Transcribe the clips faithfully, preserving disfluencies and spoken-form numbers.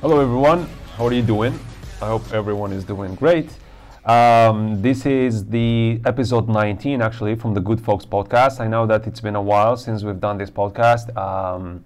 Hello everyone, how are you doing? I hope everyone is doing great. Um, this is the episode nineteen actually from the Good Folks podcast. I know that it's been a while since we've done this podcast. Um,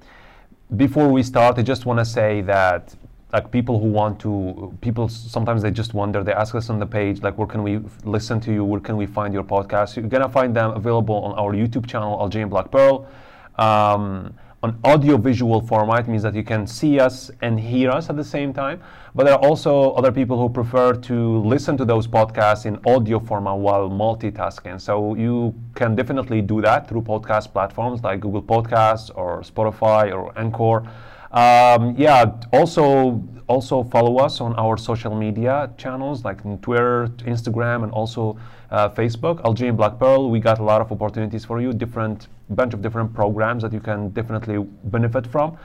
before we start, I just want to say that like people who want to, people sometimes they just wonder, they ask us on the page, like where can we listen to you, where can we find your podcast? You're going to find them available on our YouTube channel, Algerian Black Pearl. Um, on audio-visual format means that you can see us and hear us at the same time, but there are also other people who prefer to listen to those podcasts in audio format while multitasking. So you can definitely do that through podcast platforms like Google Podcasts or Spotify or Anchor. Um, yeah, also also follow us on our social media channels like Twitter, Instagram, and also uh, Facebook, Algerian Black Pearl. We got a lot of opportunities for you, different bunch of different programs that you can definitely benefit from.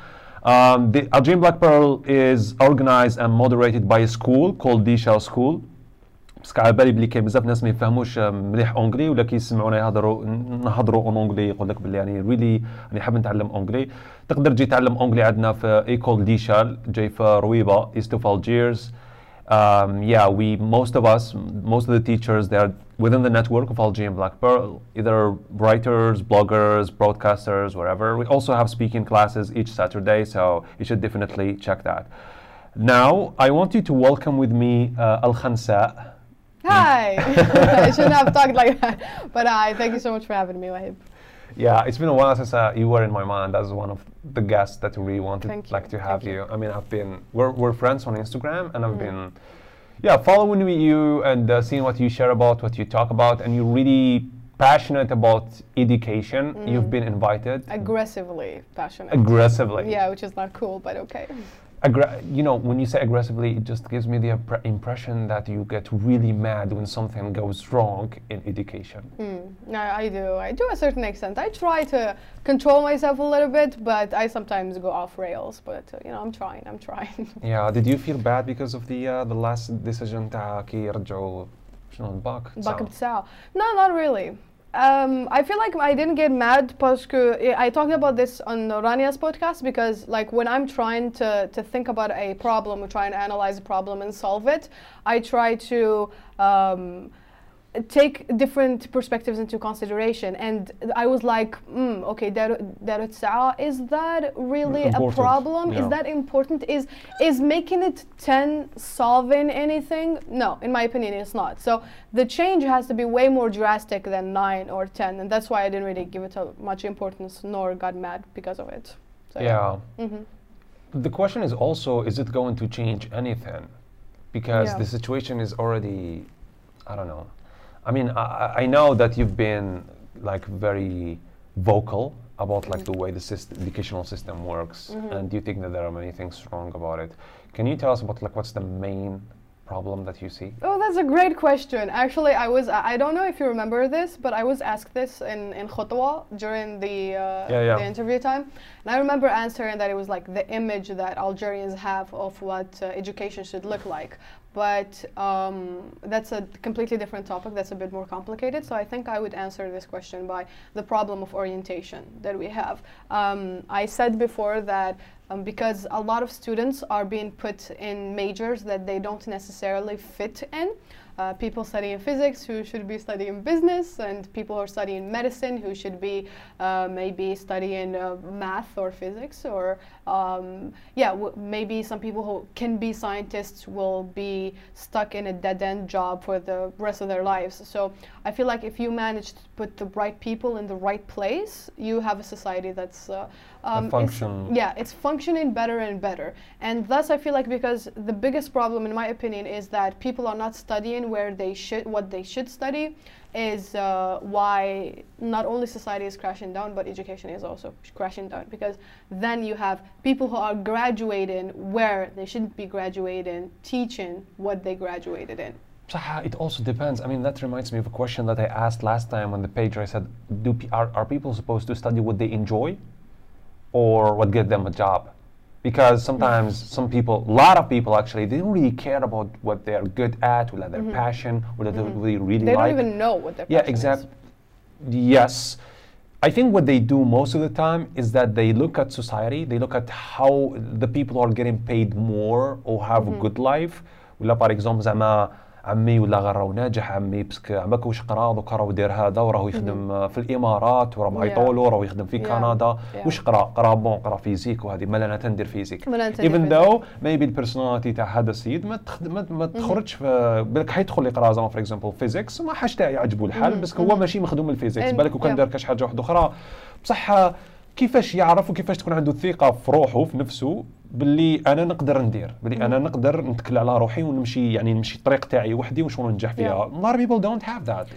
Um, the Algerian Black Pearl is organized and moderated by a school called D Shell School. سكعبالي بلي كاين بزاف ناس ما يفهموش مليح انجلي ولا كيسمعونا يهضروا نهضروا اون انجلي يقول لك بلي يعني ريلي انا حاب نتعلم انجلي. تقدر تجي تعلم انجلي عندنا في ايكول ديشال جاي في رويبه east of Algiers. Um, yeah, we, most of us, most of the teachers, they are within the network of Algerian Black Pearl, either writers, bloggers, broadcasters, whatever. We also have speaking classes each Saturday, so you should definitely check that. Now, I want you to welcome with me uh, El Khansa. Hi! I shouldn't have talked like that, but hi, uh, thank you so much for having me, Wahib. Yeah, it's been a while since uh, you were in my mind as one of the guests that we wanted like to have you. you. I mean, I've been we're we're friends on Instagram, and I've mm. been yeah following with you and uh, seeing what you share about, what you talk about, and you're really passionate about education. Mm. You've been invited aggressively passionate. Aggressively. Yeah, which is not cool, but okay. Aggra you know, when you say aggressively, it just gives me the impre impression that you get really mad when something goes wrong in education. Mm, no, I do. I do to a certain extent. I try to control myself a little bit, but I sometimes go off rails. But uh, you know, I'm trying. I'm trying. Yeah. Did you feel bad because of the uh, the last decision? No, not really. Um, I feel like I didn't get mad because I talked about this on Rania's podcast because like when I'm trying to, to think about a problem or try and analyze a problem and solve it, I try to um, take different perspectives into consideration. And I was like, mm, okay, is that really important. a problem? Yeah. Is that important? Is, is making it ten solving anything? No, in my opinion, it's not. So the change has to be way more drastic than nine or ten, and that's why I didn't really give it much importance nor got mad because of it. So, yeah. Mm-hmm. The question is also, is it going to change anything? Because yeah. the situation is already, I don't know. I mean, I, I know that you've been like very vocal about like the way the system, educational system works, mm-hmm. and you think that there are many things wrong about it. Can you tell us about like what's the main problem that you see? Oh, that's a great question. Actually, I was, I don't know if you remember this, but I was asked this in, in Khotwa during the, uh, yeah, yeah. the interview time. And I remember answering that it was like the image that Algerians have of what uh, education should look like. But um, that's a completely different topic that's a bit more complicated. So I think I would answer this question by the problem of orientation that we have. Um, I said before that um, because a lot of students are being put in majors that they don't necessarily fit in. Uh, people studying physics who should be studying business, and people who are studying medicine who should be uh, maybe studying uh, math or physics, or um, yeah, w maybe some people who can be scientists will be stuck in a dead-end job for the rest of their lives. So I feel like if you manage to put the right people in the right place, you have a society that's uh, um, function. It's, yeah, it's functioning better and better. And thus I feel like because the biggest problem, in my opinion, is that people are not studying where they should, what they should study, is uh, why not only society is crashing down, but education is also crashing down. Because then you have people who are graduating where they shouldn't be graduating, teaching what they graduated in. It also depends. I mean, that reminds me of a question that I asked last time on the page. I said, "Do p are, are people supposed to study what they enjoy, or what get them a job?" Because sometimes some people, a lot of people actually, they don't really care about what they're good at, or like their mm-hmm. passion, or that mm-hmm. they really like. They don't even know what their yeah, passion is. Yeah, exactly. Yes. I think what they do most of the time is that they look at society, they look at how the people are getting paid more or have mm-hmm. a good life. ولا par exemple زعما عمي ولا غرا وناجح عمي باسكو عماك واش قرا دوكا راه داير هذا وراه يخدم في الامارات وراه معيطوا له راه يخدم في كندا واش قرا قرا بون قرا فيزيك وهذه ما انا تندير فيزيك even though maybe البيرسوناليتي تاع هذا السيد ما ما تخرجش بالك حيدخل يقرا زعما فور اكزامبل فيزيكس ما حاش تاع يعجبو الحال باسكو هو ماشي مخدوم الفيزيكس بالك وكان دار كاش حاجه واحده اخرى بصح كيفاش يعرف وكيفاش تكون عنده الثقه في روحه في نفسه باللي انا نقدر ندير باللي انا نقدر نتكل على روحي ونمشي يعني نمشي الطريق تاعي وحدي وشنو ننجح فيها. A lot of people don't have that.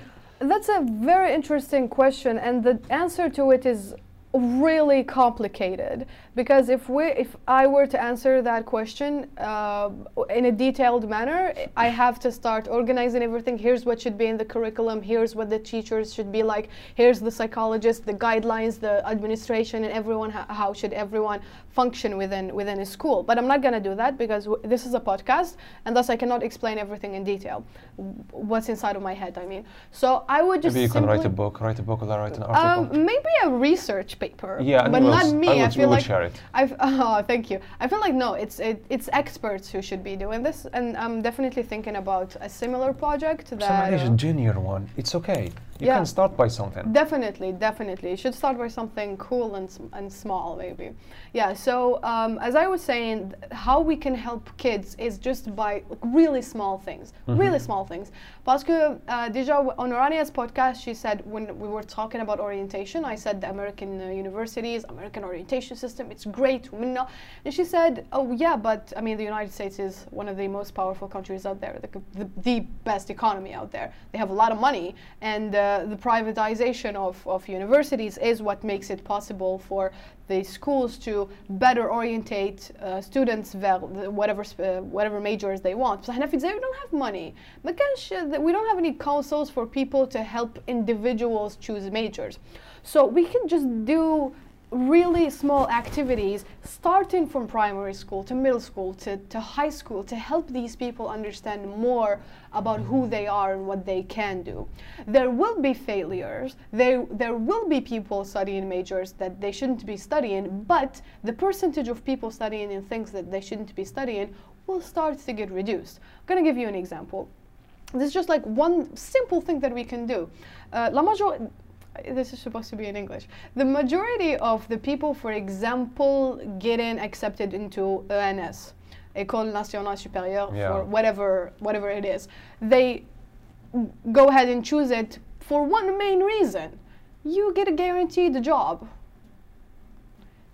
That's a very interesting question and the answer to it is really complicated because if we if I were to answer that question uh, in a detailed manner, I have to start organizing everything. Here's what should be in the curriculum, here's what the teachers should be like, here's the psychologists, the guidelines, the administration, and everyone how, how should everyone function within within a school. But I'm not going to do that because w this is a podcast and thus I cannot explain everything in detail, what's inside of my head, I mean. So I would just maybe you can write a book write a book or write an article, um, maybe a research paper, yeah, but not was, me. I, I feel like I've, oh, thank you. I feel like no, it's it, it's experts who should be doing this, and I'm definitely thinking about a similar project. That somebody is a junior one. It's okay. You yeah. can start by something. Definitely, definitely. You should start by something cool and and small, maybe. Yeah. So um, as I was saying, how we can help kids is just by like, really small things, mm-hmm. really small things. Parce que uh, déjà on Rania's podcast, she said when we were talking about orientation, I said the American uh, universities, American orientation system, it's great. And she said, oh yeah, but I mean the United States is one of the most powerful countries out there, the, the, the best economy out there. They have a lot of money and. Uh, The privatization of, of universities is what makes it possible for the schools to better orientate uh, students whatever uh, whatever majors they want. So we don't have money. We don't have any councils for people to help individuals choose majors. So we can just do really small activities starting from primary school to middle school to, to high school to help these people understand more about who they are and what they can do. There will be failures, there, there will be people studying majors that they shouldn't be studying, but the percentage of people studying in things that they shouldn't be studying will start to get reduced. I'm going to give you an example. This is just like one simple thing that we can do. Uh, La Major This is supposed to be in English. The majority of the people, for example, getting accepted into E N S, Ecole Nationale Supérieure, yeah. or whatever, whatever it is, they go ahead and choose it for one main reason: you get a guaranteed job.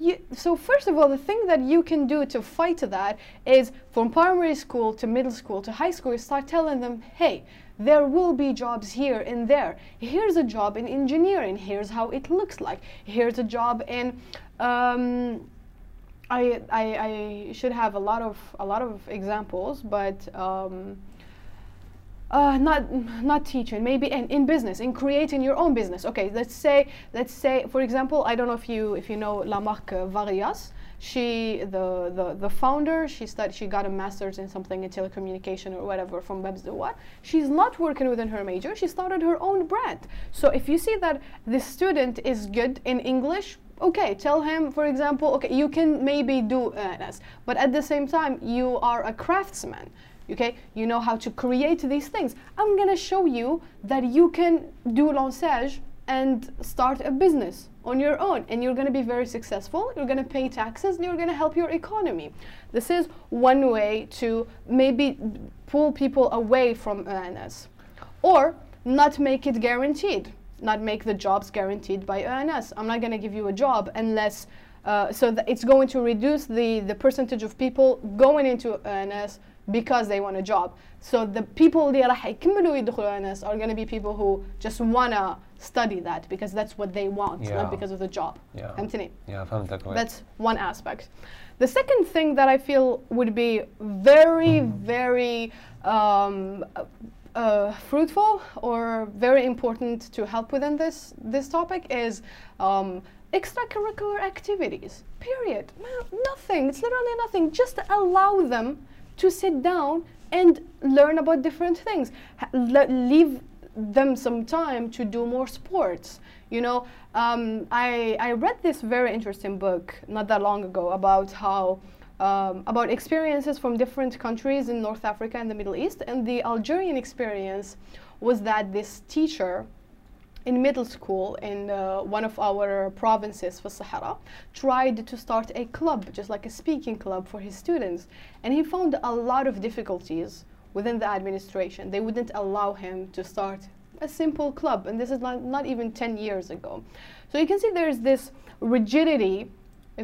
You, so first of all, the thing that you can do to fight that is from primary school to middle school to high school, you start telling them, hey, there will be jobs here and there. Here's a job in engineering. Here's how it looks like. Here's a job in... Um, I, I, I should have a lot of, a lot of examples, but... Um, Uh, not not teaching, maybe in, in business, in creating your own business. Okay, let's say let's say for example, I don't know if you if you know La Marque Varias. She the the the founder. She studied. She got a master's in something in telecommunication or whatever from Bab Ezzouar. She's not working within her major. She started her own brand. So if you see that the student is good in English, okay, tell him, for example, okay, you can maybe do E N S, but at the same time, you are a craftsman. Okay, you know how to create these things. I'm gonna show you that you can do l'enseigne and start a business on your own, and you're gonna be very successful, you're gonna pay taxes, and you're gonna help your economy. This is one way to maybe pull people away from E N S, or not make it guaranteed, not make the jobs guaranteed by E N S. I'm not gonna give you a job unless, uh, so that it's going to reduce the, the percentage of people going into E N S because they want a job. So the people اللي راح يكملوا يدخلوا E N S are going to be people who just want to study that because that's what they want, yeah. not because of the job. Yeah. Yeah, that's one aspect. The second thing that I feel would be very, mm. very um, uh, fruitful or very important to help within this, this topic is um, extracurricular activities, period. No, nothing, it's literally nothing. Just allow them to sit down and learn about different things. Ha leave them some time to do more sports. You know, um, I, I read this very interesting book not that long ago about how Um, about experiences from different countries in North Africa and the Middle East. And the Algerian experience was that this teacher in middle school in uh, one of our provinces for Sahara tried to start a club, just like a speaking club for his students. And he found a lot of difficulties within the administration. They wouldn't allow him to start a simple club. And this is not, not even ten years ago. So you can see there's this rigidity.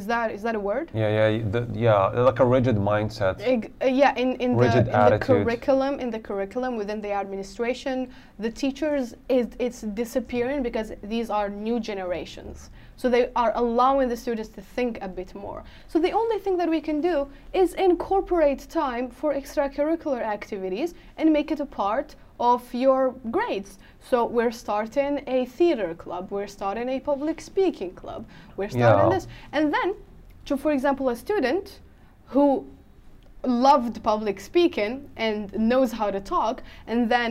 Is that is that a word? Yeah, yeah, the, yeah, like a rigid mindset. Ig uh, yeah, in in the, in the curriculum, in the curriculum within the administration, the teachers is it's disappearing because these are new generations. So they are allowing the students to think a bit more. So the only thing that we can do is incorporate time for extracurricular activities and make it a part of your grades. So we're starting a theater club, we're starting a public speaking club, we're starting yeah. this. And then, to, for example, a student who loved public speaking and knows how to talk, and then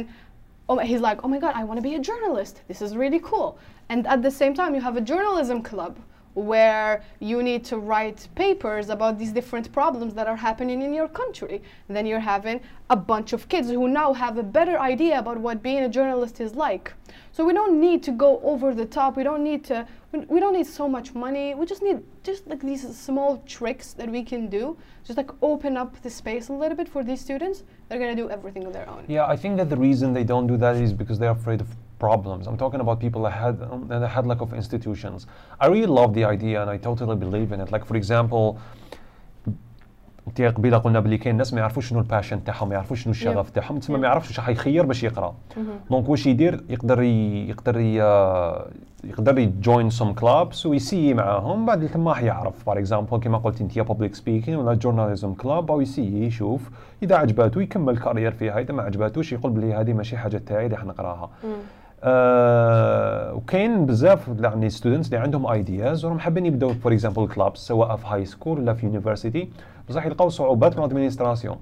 oh, he's like, oh my God, I want to be a journalist. This is really cool. And at the same time, you have a journalism club where you need to write papers about these different problems that are happening in your country. And then you're having a bunch of kids who now have a better idea about what being a journalist is like. So we don't need to go over the top. We don't need to, we don't need so much money. We just need just like these small tricks that we can do, just like open up the space a little bit for these students. They're gonna do everything on their own. Yeah, I think that the reason they don't do that is because they're afraid of problems. I'm talking about people that had um, that had lack of institutions. I really love the idea and I totally believe in it. Like for example, انتي قبيله قلنا بلي كاين ناس ما يعرفوش شنو الباشن تاعهم ما يعرفوش شنو الشغف تاعهم تما ما يعرفش واش حيخير باش يقرا دونك واش يدير يقدر يقدر يقدر يجوين سم كلابس ويسيي معاهم بعد تما حيعرف باغ اكزامبل كيما قلت انت بابليك سبيكين ولا جورناليزم كلاب او يسيي يشوف اذا عجباتو يكمل كارير فيها اذا ما عجباتوش يقول بلي هذه ماشي حاجه تاعي اللي حنقراها Uh, وكاين بزاف يعني ستودنتس اللي عندهم ايدياز وراهم حابين يبداو فور اكزامبل كلابس سواء في هاي سكول ولا في يونيفرسيتي بصح يلقاو صعوبات من ادمينستراسيون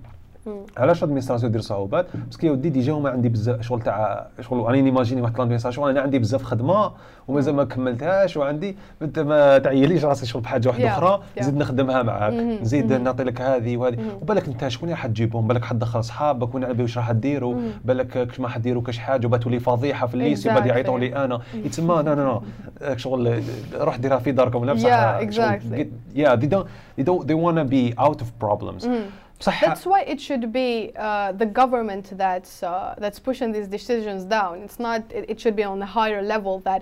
علاش ادمينستراسيون دير صعوبات باسكو يا ودي ديجا هما عندي بزاف شغل تاع شغل انا نيماجيني واحد لادمينستراسيون انا عندي بزاف خدمه ومازال ما كملتهاش وعندي ما تعيليش راسي شغل بحاجه واحده yeah. اخرى yeah. نزيد نخدمها معاك نزيد نعطي لك هذه وهذه وبالك انت شكون راح تجيبهم بالك حتدخل صحابك ونعبي واش راح ديروا بالك كش ما حديروا كاش حاجه وباتولي فضيحه في الليسي exactly. بعد يعيطوا لي انا يتسمى نو نو نو شغل روح ديرها في داركم لا بصح يا they wanna be out of problems That's why it should be uh, the government that's uh, that's pushing these decisions down. It's not. It, it should be on a higher level that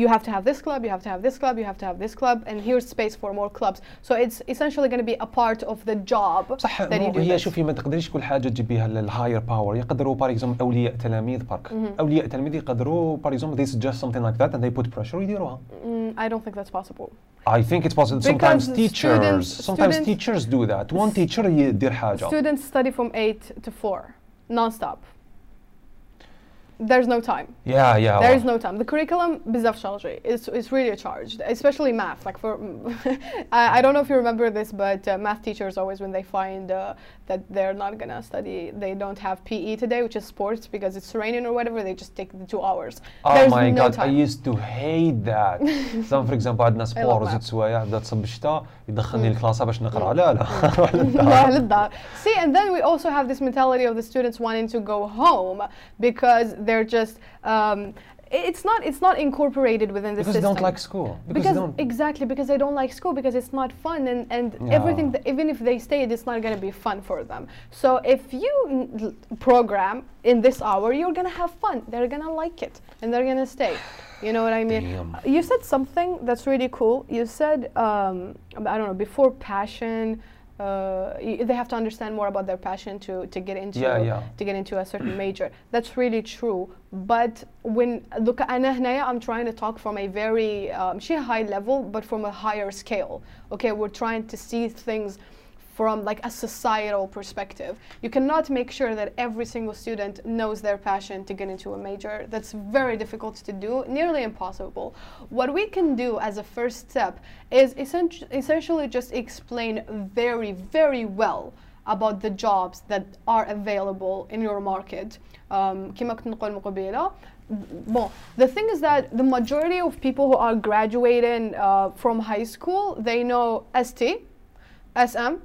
you have to have this club, you have to have this club, you have to have this club, and here's space for more clubs. So it's essentially going to be a part of the job صح that you do. هي شوفي ما تقدريش كل حاجة تجيبيها للهاير باور. يقدروا for example أولياء تلاميذ برك. أولياء تلاميذ يقدروا for example they suggest something like that and they put pressure ويديروها. I don't think that's possible. I think it's possible. Because sometimes teachers, students, sometimes students, teachers do that. One teacher يدير حاجة. Students study from eight to four, non-stop. There's no time. Yeah, yeah. There well. is no time. The curriculum بزاف شارجي. It's it's really charged, especially math. Like for, I, I don't know if you remember this, but uh, math teachers always when they find uh, that they're not gonna study, they don't have P E today, which is sports because it's raining or whatever. They just take the two hours. Oh There's my no God! Time. I used to hate that. Some, for example, عندنا sports. It's why I عندنا تصب شتا يدخلني الكلاسة باش نقرأ لا لا. لا للدار. See, and then we also have this mentality of the students wanting to go home because they're just um, it's not it's not incorporated within the because system. Because they don't like school. Because, because don't exactly because they don't like school because it's not fun and and no. everything that, even if they stay it's not going to be fun for them. So if you program in this hour you're going to have fun. They're going to like it and they're going to stay. You know what I mean? Damn. You said something that's really cool. You said um, I don't know before passion Uh, y they have to understand more about their passion to to get into yeah, yeah. to get into a certain major. That's really true. But when look, I'm trying to talk from a very um, high level, but from a higher scale. Okay, we're trying to see things from like a societal perspective. You cannot make sure that every single student knows their passion to get into a major. That's very difficult to do, nearly impossible. What we can do as a first step is essentially just explain very, very well about the jobs that are available in your market. Um, Bon, the thing is that the majority of people who are graduating uh, from high school, they know S T, S M, um,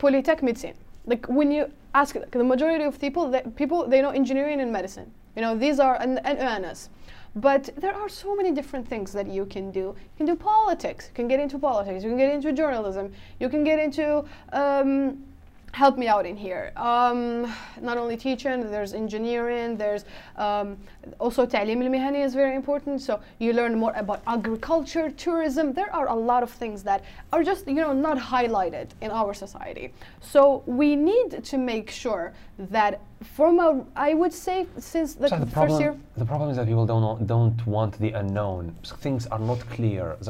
Polytech, medicine. Like when you ask like, the majority of people, that people they know engineering and medicine. You know, these are and E N S. But there are so many different things that you can do. You can do politics. You can get into politics. You can get into journalism. You can get into um, help me out in here. Um, not only teaching, there's engineering, there's um, also ta'lim al-mihani is very important. So you learn more about agriculture, tourism. There are a lot of things that are just, you know, not highlighted in our society. So we need to make sure that from a, I would say since the, so the first problem, year. The problem is that people don't, don't want the unknown. Things are not clear. That's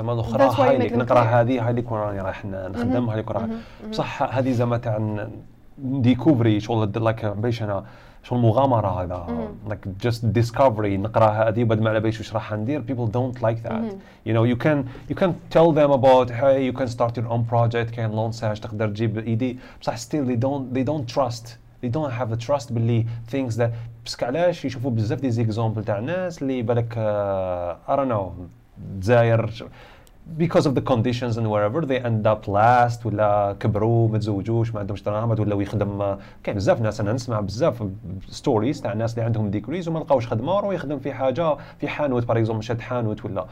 why you make them clear. ديكوفري شغل لايك باش انا شغل مغامره هذا like just discovery نقراها هذه بعد ما على باليش واش راح ندير people don't like that you know you can you can tell them about hey you can start your own project كاين لونساج تقدر تجيب ايدي بصح still they don't they don't trust they don't have the trust باللي things that بصح علاش يشوفوا بزاف دي زيكزامبل تاع الناس اللي بالك I don't know الجزائر because of the conditions and wherever they end up last ولا كبروا ما تزوجوش ما عندهمش درامات ولا يخدم كاين بزاف ناس انا نسمع بزاف ستوريز تاع الناس اللي عندهم ديكريز وما لقاوش خدمه وراهو يخدم في حاجه في حانوت باغ اكزومبل شاد حانوت ولا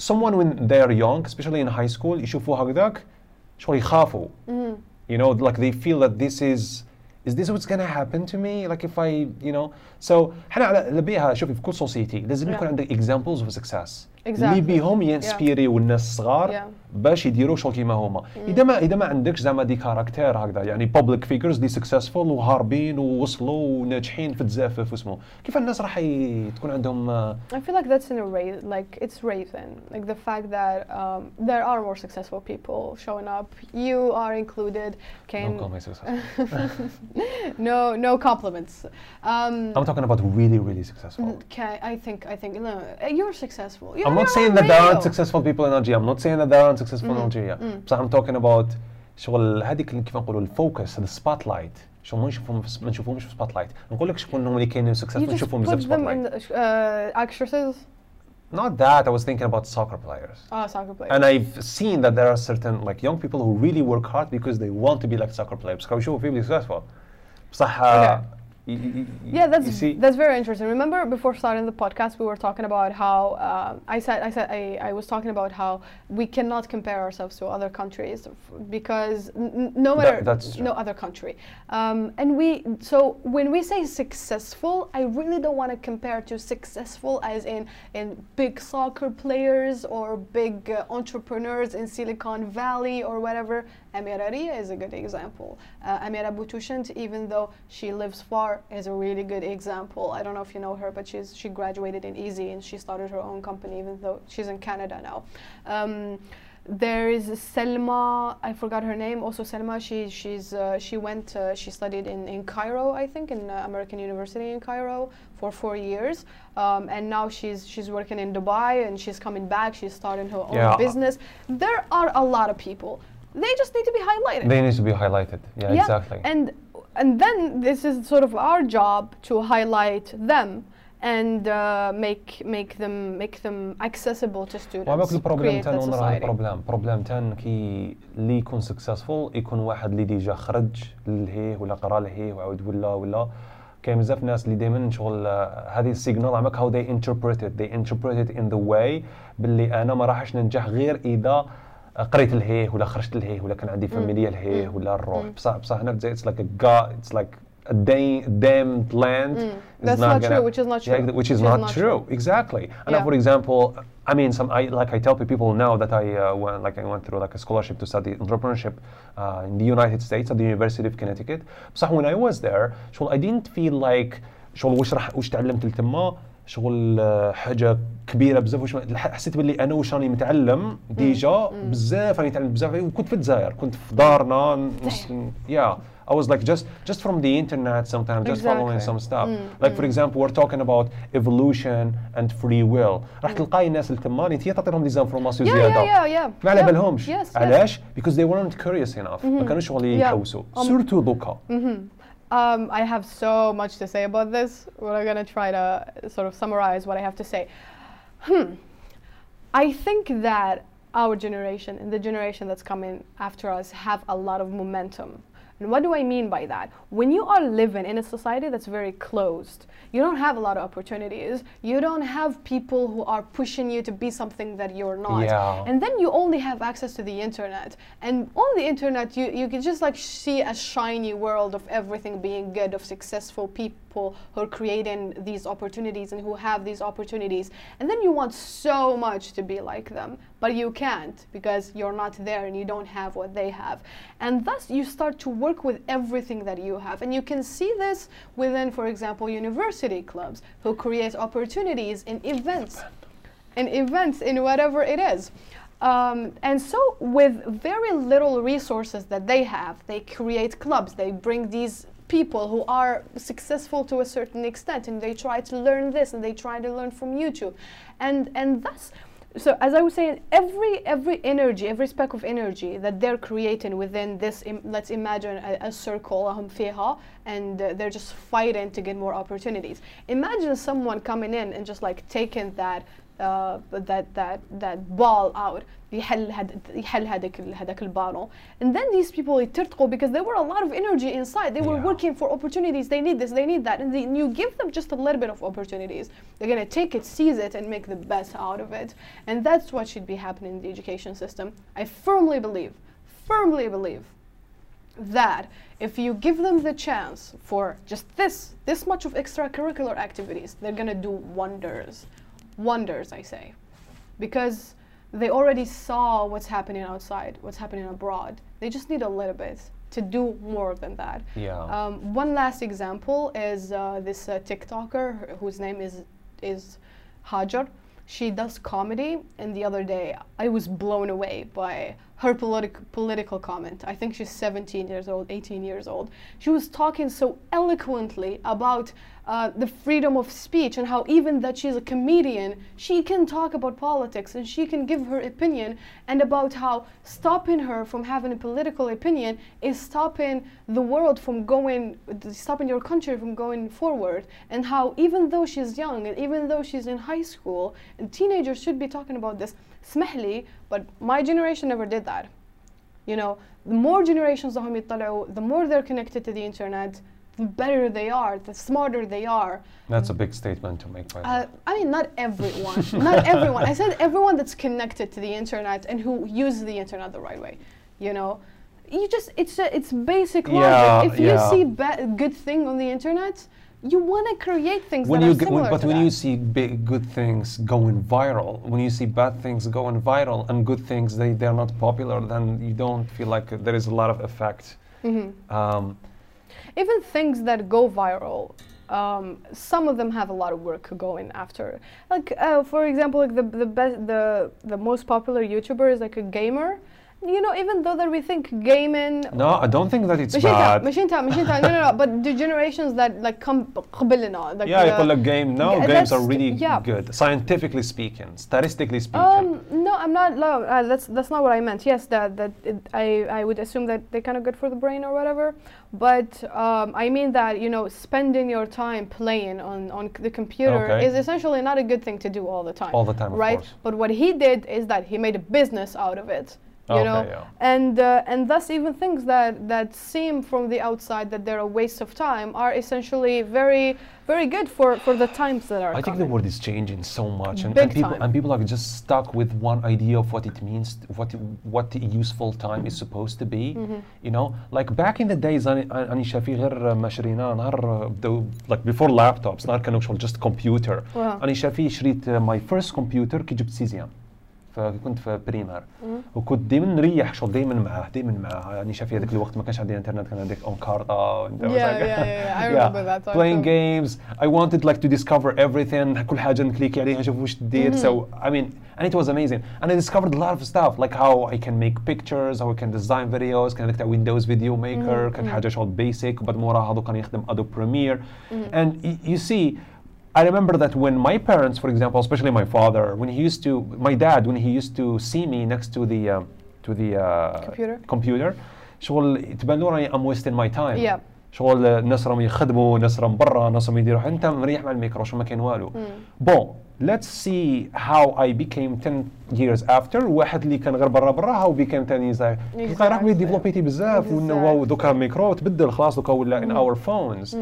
someone when they are young especially in high school يشوفوا هكذاك شغل يخافوا you know like they feel that this is is this what's gonna happen to me like if I you know so حنا على لبيها شوفي في كل سوسيتي لازم يكون عندك examples of success اللي بيهم ينسبيريو الناس الصغار باش يديروا شغل كيما هما اذا ما اذا ما عندكش زعما دي كاركتير هكذا يعني بابليك فيجرز اللي سكسسفول وهاربين ووصلوا وناجحين في التزافف واسمو كيف الناس راح تكون عندهم I feel like that's in a race like it's raven like the fact that um, there are more successful people showing up you are included can no comments no no compliments um, I'm talking about really really successful okay I think I think no you're successful you're I'm not saying that there aren't successful people in Algeria. I'm not saying that there aren't successful mm-hmm. in Algeria. Mm-hmm. So I'm talking about شغل هذيك اللي كيف نقولوا الفوكس ذا سبوت لايت شغل ما نشوفهم ما نشوفهمش في سبوت لايت نقول لك شكون هما اللي كاينين سكسسفول نشوفهم بزاف سبوت لايت actresses not that I was thinking about soccer players oh soccer players and I've seen that there are certain like young people who really work hard because they want to be like soccer players because يشوفوا people successful بصح yeah, that's that's very interesting. Remember, before starting the podcast, we were talking about how uh, I said I said I, I was talking about how we cannot compare ourselves to other countries because n no matter that, no other country. Um, and we so when we say successful, I really don't want to compare to successful as in in big soccer players or big uh, entrepreneurs in Silicon Valley or whatever. Amira is a good example. Uh, Amira Butushant, even though she lives far, is a really good example. I don't know if you know her, but she's she graduated in E Z and she started her own company, even though she's in Canada now. Um, there is Selma, I forgot her name. Also Selma, she she's uh, she went uh, she studied in in Cairo, I think, in uh, American University in Cairo for four years, um, and now she's she's working in Dubai and she's coming back. She's starting her own yeah. business. There are a lot of people. They just need to be highlighted. They need to be highlighted. Yeah, yeah, exactly. And and then this is sort of our job to highlight them and uh, make make them make them accessible to students. وعمك البروبلم تان ونراه البروبلم بروبلم تان كي اللي يكون سكسسفول يكون واحد اللي ديجا خرج لهيه ولا قرا لهيه وعود ولا ولا كاين بزاف ناس اللي دائما شغل هذه السيجنال عمك how they interpret it they interpret it in the way باللي أنا ما راحش ننجح غير إذا قريت لهيه ولا خرجت لهيه ولا كان عندي فاميليا لهيه ولا نروح بصح بصح هنا في it's like a god it's like a damned land that's not true which is not true which is not true exactly and for example I mean some I like I tell people now that I uh, went like I went through like a scholarship to study entrepreneurship uh, in the United States at the University of Connecticut بصح when I was there شغل I didn't feel like شغل واش راح واش تعلمت لتما شغل حاجه كبيره بزاف. واش حسيت باللي انا واش راني متعلم ديجا بزاف، راني نتعلم بزاف. وكنت في الجزائر، كنت في دارنا. yeah I was like just just from the internet sometimes, just exactly. following some stuff. Mm. Like mm. for example, we're talking about evolution and free will. راح تلقاي الناس اللي تما اللي هي تعطيهم ديزانفورماسيون زياده. yeah yeah yeah. ما على بالهمش. علاش؟ Because they weren't curious enough. ما كانوش شغل يحوسوا. سورتو دوكا. Um, I have so much to say about this. We're going to try to sort of summarize what I have to say. Hmm. I think that our generation and the generation that's coming after us have a lot of momentum. And what do I mean by that? When you are living in a society that's very closed, you don't have a lot of opportunities. You don't have people who are pushing you to be something that you're not. Yeah. And then you only have access to the internet. And on the internet, you, you can just like see a shiny world of everything being good, of successful people who are creating these opportunities and who have these opportunities. And then you want so much to be like them, but you can't because you're not there and you don't have what they have. And thus you start to work with everything that you have. And you can see this within, for example, universities clubs who create opportunities in events, in events, in whatever it is. Um, and so with very little resources that they have, they create clubs, they bring these people who are successful to a certain extent, and they try to learn this, and they try to learn from YouTube. And, and thus, so as I was saying, every every energy, every speck of energy that they're creating within this, Im let's imagine a, a circle, and uh, they're just fighting to get more opportunities. Imagine someone coming in and just like taking that uh, that that that ball out. And then these people يترتقوا because there were a lot of energy inside. They were yeah. working for opportunities. They need this, they need that. And then you give them just a little bit of opportunities. They're going to take it, seize it, and make the best out of it. And that's what should be happening in the education system. I firmly believe, firmly believe that if you give them the chance for just this, this much of extracurricular activities, they're going to do wonders. Wonders, I say. Because they already saw what's happening outside, what's happening abroad. They just need a little bit to do more than that. Yeah. Um, one last example is uh, this uh, TikToker whose name is is Hajar. She does comedy, and the other day I was blown away by her politi political comment. I think she's seventeen years old, eighteen years old. She was talking so eloquently about uh, the freedom of speech and how even that she's a comedian, she can talk about politics and she can give her opinion, and about how stopping her from having a political opinion is stopping the world from going, stopping your country from going forward, and how even though she's young and even though she's in high school, and teenagers should be talking about this. Smahli, but my generation never did that. You know, the more generations the more they're connected to the internet, the better they are, the smarter they are. That's a big statement to make, by the way. I mean, not everyone, not everyone. I said everyone that's connected to the internet and who uses the internet the right way, you know. You just, it's, a, it's basic yeah, logic. If yeah. you see ba good thing on the internet, you want to create things when that you are similar when, But to when that. you see big, good things going viral, when you see bad things going viral and good things, they, they're not popular, then you don't feel like there is a lot of effect. Mm-hmm. um, Even things that go viral, um, some of them have a lot of work going after. Like, uh, for example, like the, the, best, the, the most popular YouTuber is like a gamer. You know, even though that we think gaming... No, I don't think that it's bad. Machine time, machine time, no, no, no. But the generations that like come... Like yeah, you call a game. No, games are really yeah. good. Scientifically speaking, statistically speaking. Um, no, I'm not... No, uh, that's that's not what I meant. Yes, that, that it, I, I would assume that they're kind of good for the brain or whatever. But um, I mean that, you know, spending your time playing on, on the computer okay. is essentially not a good thing to do all the time. All the time, right? Of course. But what he did is that he made a business out of it. You okay, know, yeah. and uh, and thus even things that that seem from the outside that they're a waste of time are essentially very very good for for the times that are. I coming. think the world is changing so much, and, and people time. and people are just stuck with one idea of what it means, what what useful time is supposed to be. Mm-hmm. You know, like back in the days, like before laptops, not just computer. Wow. My first computer, فكنت في بريمار وكنت دائما نريح شغل دائما معاه دائما معاه يعني شاف في هذاك الوقت ما كانش عندي انترنت كان عندك اونكارتا yeah playing games I wanted like to discover everything كل حاجه نكليك عليها نشوف واش دير so I mean and it was amazing and I discovered a lot of stuff like how I can make pictures how I can design videos كان عندك تاع ويندوز فيديو ميكر كانت حاجه شغل بيسك وبعد موراها دوك نخدم ادوب بريمير and you see I remember that when my parents, for example, especially my father, when he used to, my dad, when he used to see me next to the, um, to the uh, computer, computer, شغل تبان له راني I'm wasting my time. Yeah. شغل ناس راهم يخدموا ناس راهم برا ناس راهم يديروا حتى مريح مع الميكرو شو ما كاين والو. Bon, let's see how I became ten years after. واحد اللي كان غير برا برا how became ten years after. تلقى راك ملي ديفلوبيتي بزاف و دوكا الميكرو تبدل خلاص دوكا ولا in our phones.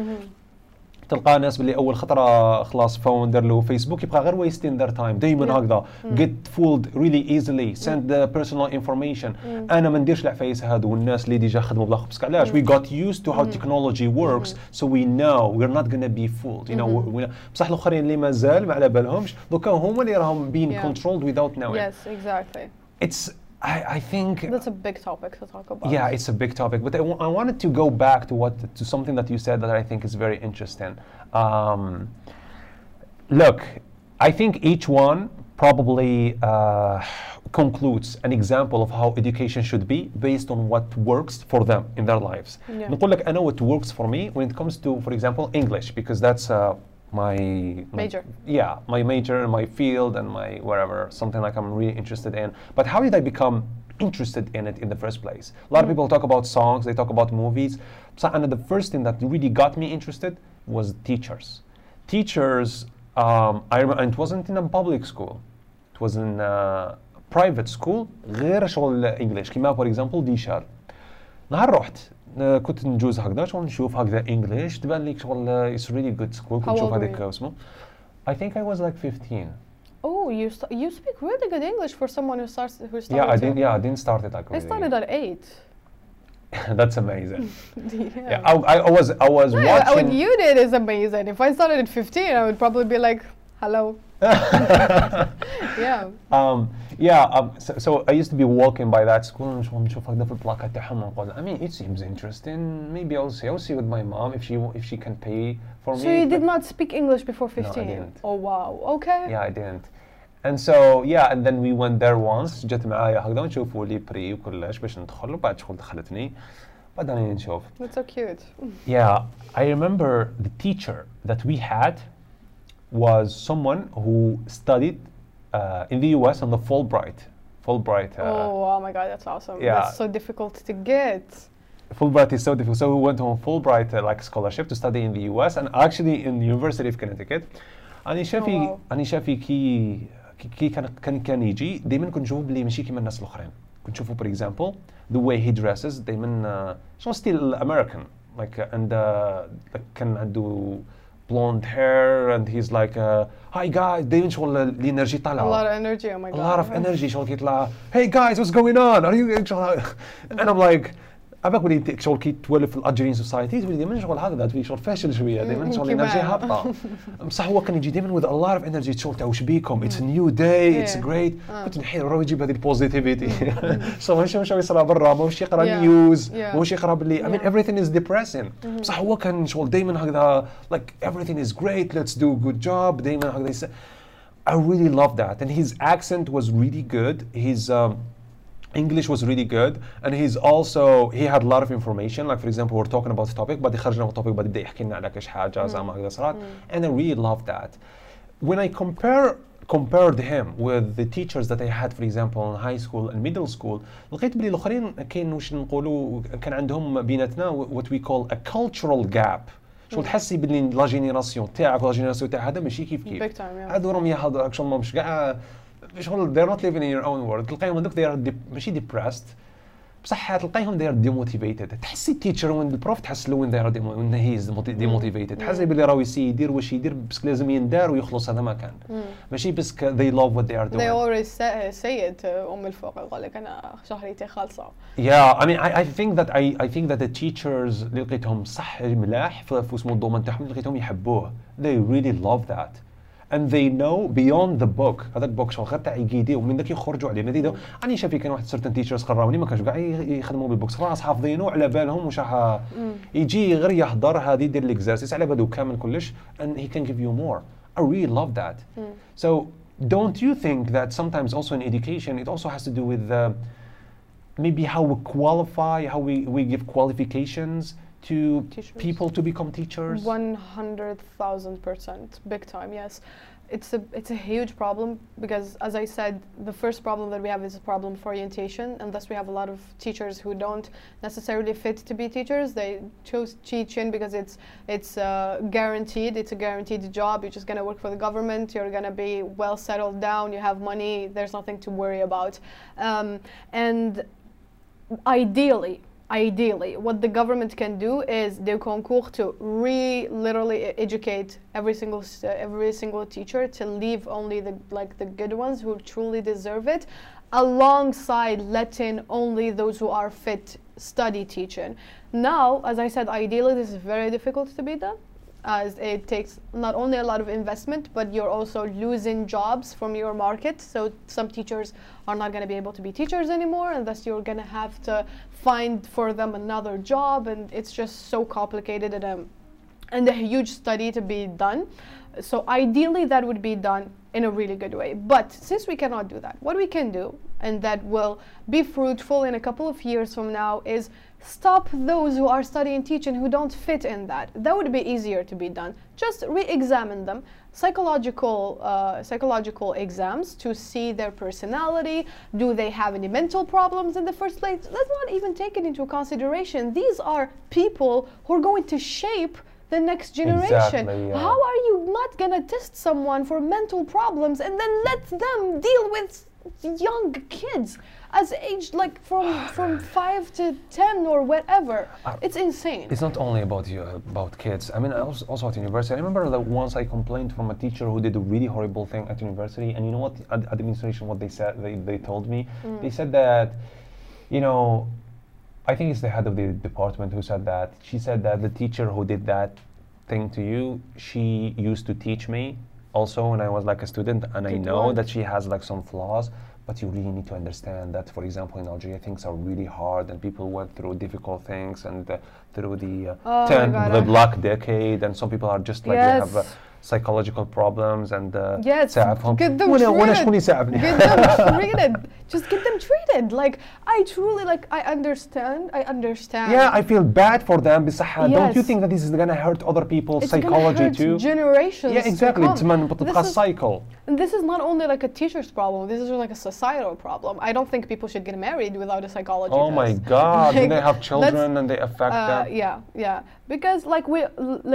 تلقى ناس باللي اول خطره خلاص فون دار له فيسبوك يبقى غير ويستين ذير تايم دائما هكذا get fooled really easily send the personal information انا ما نديرش العفايس هادو والناس اللي ديجا خدموا بلا خبز علاش we got used to how technology works so we know we're not gonna be fooled you know بصح الاخرين اللي مازال ما على بالهمش دوكا هما اللي راهم being controlled without knowing yes exactly it's I, I think that's a big topic to talk about. Yeah, it's a big topic, but I, w I wanted to go back to what to something that you said that I think is very interesting. Um, look, I think each one probably uh, concludes an example of how education should be based on what works for them in their lives. Yeah. نقول لك أنا what works for me when it comes to, for example, English, because that's uh, my major my, yeah my major and my field and my whatever something like I'm really interested in but how did I become interested in it in the first place a lot mm-hmm. of people talk about songs they talk about movies so and the first thing that really got me interested was teachers teachers um, I remember and it wasn't in a public school it was in a private school غير شغل English كما for example D Shell نهار رحت كنت نجوز هكذا شغل نشوف هكذا انجلش تبان لك شغل it's really good school كنت نشوف هذاك اسمه I think I was like fifteen. Oh, you you speak really good English for someone who starts who started. Yeah, I didn't. Yeah, I didn't start it. I started at eight. That's amazing. yeah. yeah, I I was I was no, watching. What you did is amazing. If I started at fifteen, I would probably be like, hello. yeah. Um, yeah. Um, so, so I used to be walking by that school and I mean, it seems interesting. Maybe I'll see. I'll see with my mom if she if she can pay for me. So you did not speak English before fifteen? No, I didn't. Oh wow. Okay. Yeah, I didn't. And so yeah, and then we went there once. جت معايا هكذا ونشوفوا لي بري وكلش باش ندخل وبعد شغل دخلتني. بعدين نشوف. That's so cute. Yeah, I remember the teacher that we had. Was someone who studied uh, in the U S on the Fulbright. Fulbright. Uh, oh, oh my God, that's awesome. Yeah. That's so difficult to get. Fulbright is so difficult. So we went on Fulbright uh, like scholarship to study in the U S and actually in the University of Connecticut. أنا شافي أنا شافي كي كي كان كان كان يجي دايماً كنت نشوفه بلي ماشي كيما الناس الآخرين. كنت نشوفه for example the way he dresses دايماً شو still American like uh, and uh, like كان عنده blonde hair and he's like uh, hi guys دايما شغل الانرجي طالعه a lot of energy oh my god a lot of energy شغل كي طلع hey guys what's going on are you and I'm like عباك ولي شغل كي تولف في الالجيريان سوسايتيز ولي دايما شغل هكذا تولي شغل فاشل شويه دايما شغل الانرجي هابطه بصح هو كان يجي دايما with a lot of energy شغل تاع واش بيكم it's a new day it's great كنت نحير روح يجيب هذه البوزيتيفيتي شغل ماهوش يصرى برا ماهوش يقرا نيوز ماهوش يقرا باللي I mean everything is depressing بصح هو كان شغل دايما هكذا like everything is great let's do a good job دايما هكذا I really love that and his accent was really good his um, English was really good and he's also he had a lot of information like for example we're talking about a topic but خرجنا من topic بدأ يحكي لنا على كش حاجة زعما هكذا صارت and I really loved that when I compare compared him with the teachers that I had for example in high school and middle school لقيت بلي الآخرين كاين واش نقولوا كان عندهم بيناتنا what we call a cultural gap شغل تحسي بلي لا جينيراسيون تاعك ولا جينيراسيون تاع هذا ماشي كيف كيف هذو راهم يهضروا شغل مش كاع شغل they're not living in your own world تلقاهم هذوك they are ماشي depressed بصح تلقاهم they are demotivated تحسي التيتشر وين البروف تحس له وين they are when he is demotivated تحسي بلي راهو يسي يدير واش يدير باسكو لازم يندار ويخلص هذا ما كان ماشي باسكو they love what they are doing they always say it ام الفوق يقول لك انا شهريتي خالصه yeah I mean I, I think that I, I think that the teachers اللي لقيتهم صح ملاح في اسمو الدومين تاعهم لقيتهم يحبوه they really love that and they know beyond the book. هذا البوك شغل غير تاع يقيدي ومن ذاك يخرجوا عليه. ما زيدو راني شافي كان واحد سيرتن تيشرز قراوني ما كانش كاع يخدموا بالبوكس، خلاص حافظينو على بالهم واش راح يجي غير يهضر هذه يدير ليكزارسيس على بالو كامل كلش. And he can give you more. I really love that. Mm. So don't you think that sometimes also in education it also has to do with uh, maybe how we qualify, how we, we give qualifications to teachers. People to become teachers? one hundred thousand percent, big time, yes. It's a, it's a huge problem because, as I said, the first problem that we have is a problem for orientation, and thus we have a lot of teachers who don't necessarily fit to be teachers. They choose teaching because it's, it's uh, guaranteed, it's a guaranteed job, you're just going to work for the government, you're going to be well settled down, you have money, there's nothing to worry about. Um, and ideally, Ideally, what the government can do is do concours to re-literally educate every single uh, every single teacher to leave only the like the good ones who truly deserve it, alongside letting only those who are fit study teaching. Now, as I said, ideally this is very difficult to be done, as it takes not only a lot of investment, but you're also losing jobs from your market. So some teachers are not going to be able to be teachers anymore, and thus you're going to have to find for them another job, and it's just so complicated and, um, and a huge study to be done. So ideally that would be done in a really good way. But since we cannot do that, what we can do, and that will be fruitful in a couple of years from now, is stop those who are studying teaching who don't fit in that. That would be easier to be done. Just re-examine them. Psychological, uh, psychological exams to see their personality. Do they have any mental problems in the first place? Let's not even take it into consideration. These are people who are going to shape the next generation. Exactly, yeah. How are you not gonna test someone for mental problems and then let them deal with young kids as aged like from from five to ten or whatever? Uh, it's insane. It's not only about you, about kids. I mean, I was also at university. I remember that once I complained from a teacher who did a really horrible thing at university, and you know what ad administration what they said they, they told me? Mm. They said that, you know, I think it's the head of the department who said that. She said that the teacher who did that thing to you, she used to teach me also when I was like a student, and did I know what? That she has like some flaws, but you really need to understand that, for example, in Algeria things are really hard and people went through difficult things and uh, through the uh, oh ten, the black decade, and some people are just like, yes. They have uh, psychological problems and uh, yes, get them treated. Get them treated. Just get them treated. Like, I truly, like, I understand. I understand. Yeah, I feel bad for them. Yes. Don't you think that this is gonna hurt other people's it's psychology hurt too? Generations. Yeah, exactly. It's a cycle. And this is not only like a teacher's problem. This is like a societal problem. I don't think people should get married without a psychology. Oh test. My God! Like, when they have children and they affect uh, them. Yeah, yeah. Because like we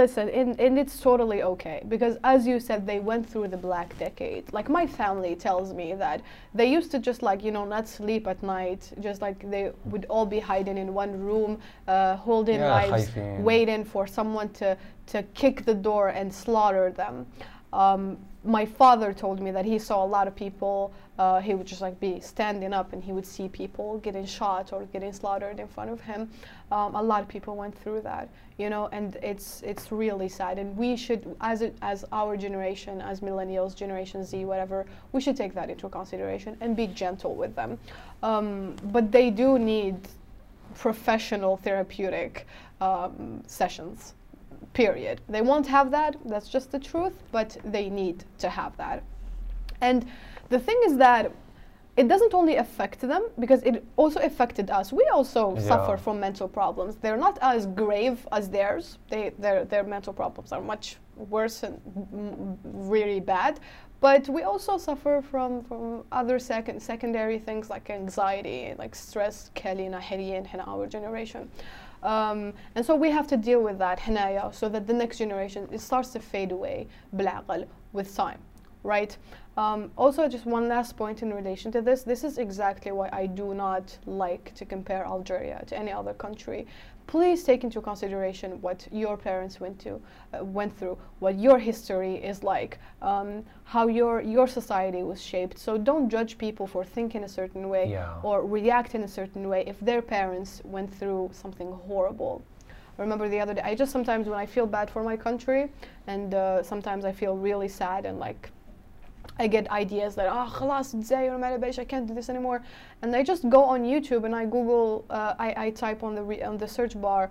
listen, and, and it's totally okay. Because as you said, they went through the black decade. Like my family tells me that they used to just like, you know, not sleep at night. Just like they would all be hiding in one room, uh, holding yeah, knives, waiting for someone to, to kick the door and slaughter them. Um, my father told me that he saw a lot of people. Uh, he would just like be standing up and he would see people getting shot or getting slaughtered in front of him. Um, a lot of people went through that, you know, and it's it's really sad. And we should, as it, as our generation, as millennials, Generation Z, whatever, we should take that into consideration and be gentle with them. Um, but they do need professional therapeutic um, sessions, period. They won't have that, that's just the truth, but they need to have that. And the thing is that it doesn't only affect them, because it also affected us. We also yeah. suffer from mental problems. They're not as grave as theirs. They, their, their mental problems are much worse and really bad. But we also suffer from, from other second, secondary things like anxiety, like stress, our generation. Um, and so we have to deal with that so that the next generation, it starts to fade away with time. Right. Um, also, just one last point in relation to this. This is exactly why I do not like to compare Algeria to any other country. Please take into consideration what your parents went to, uh, went through, what your history is like, um, how your your society was shaped. So don't judge people for thinking a certain way yeah. or react in a certain way if their parents went through something horrible. I remember the other day, I just sometimes when I feel bad for my country, and uh, sometimes I feel really sad, and like I get ideas that, oh, خلاص, I can't do this anymore. And I just go on YouTube and I Google, uh, I, I type on the re on the search bar,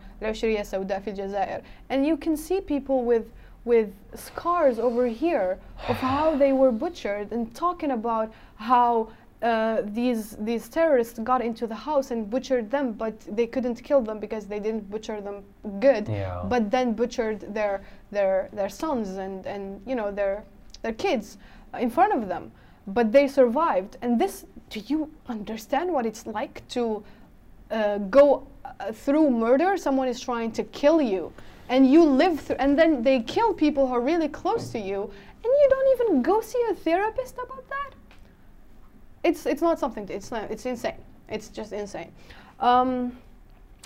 and you can see people with with scars over here of how they were butchered, and talking about how uh, these these terrorists got into the house and butchered them, but they couldn't kill them because they didn't butcher them good, yeah. but then butchered their their their sons and and you know their their kids in front of them, but they survived. And this, do you understand what it's like to uh, go uh, through murder? Someone is trying to kill you, and you live through, and then they kill people who are really close to you, and you don't even go see a therapist about that. It's it's not something. It's not, it's insane. It's just insane. Um,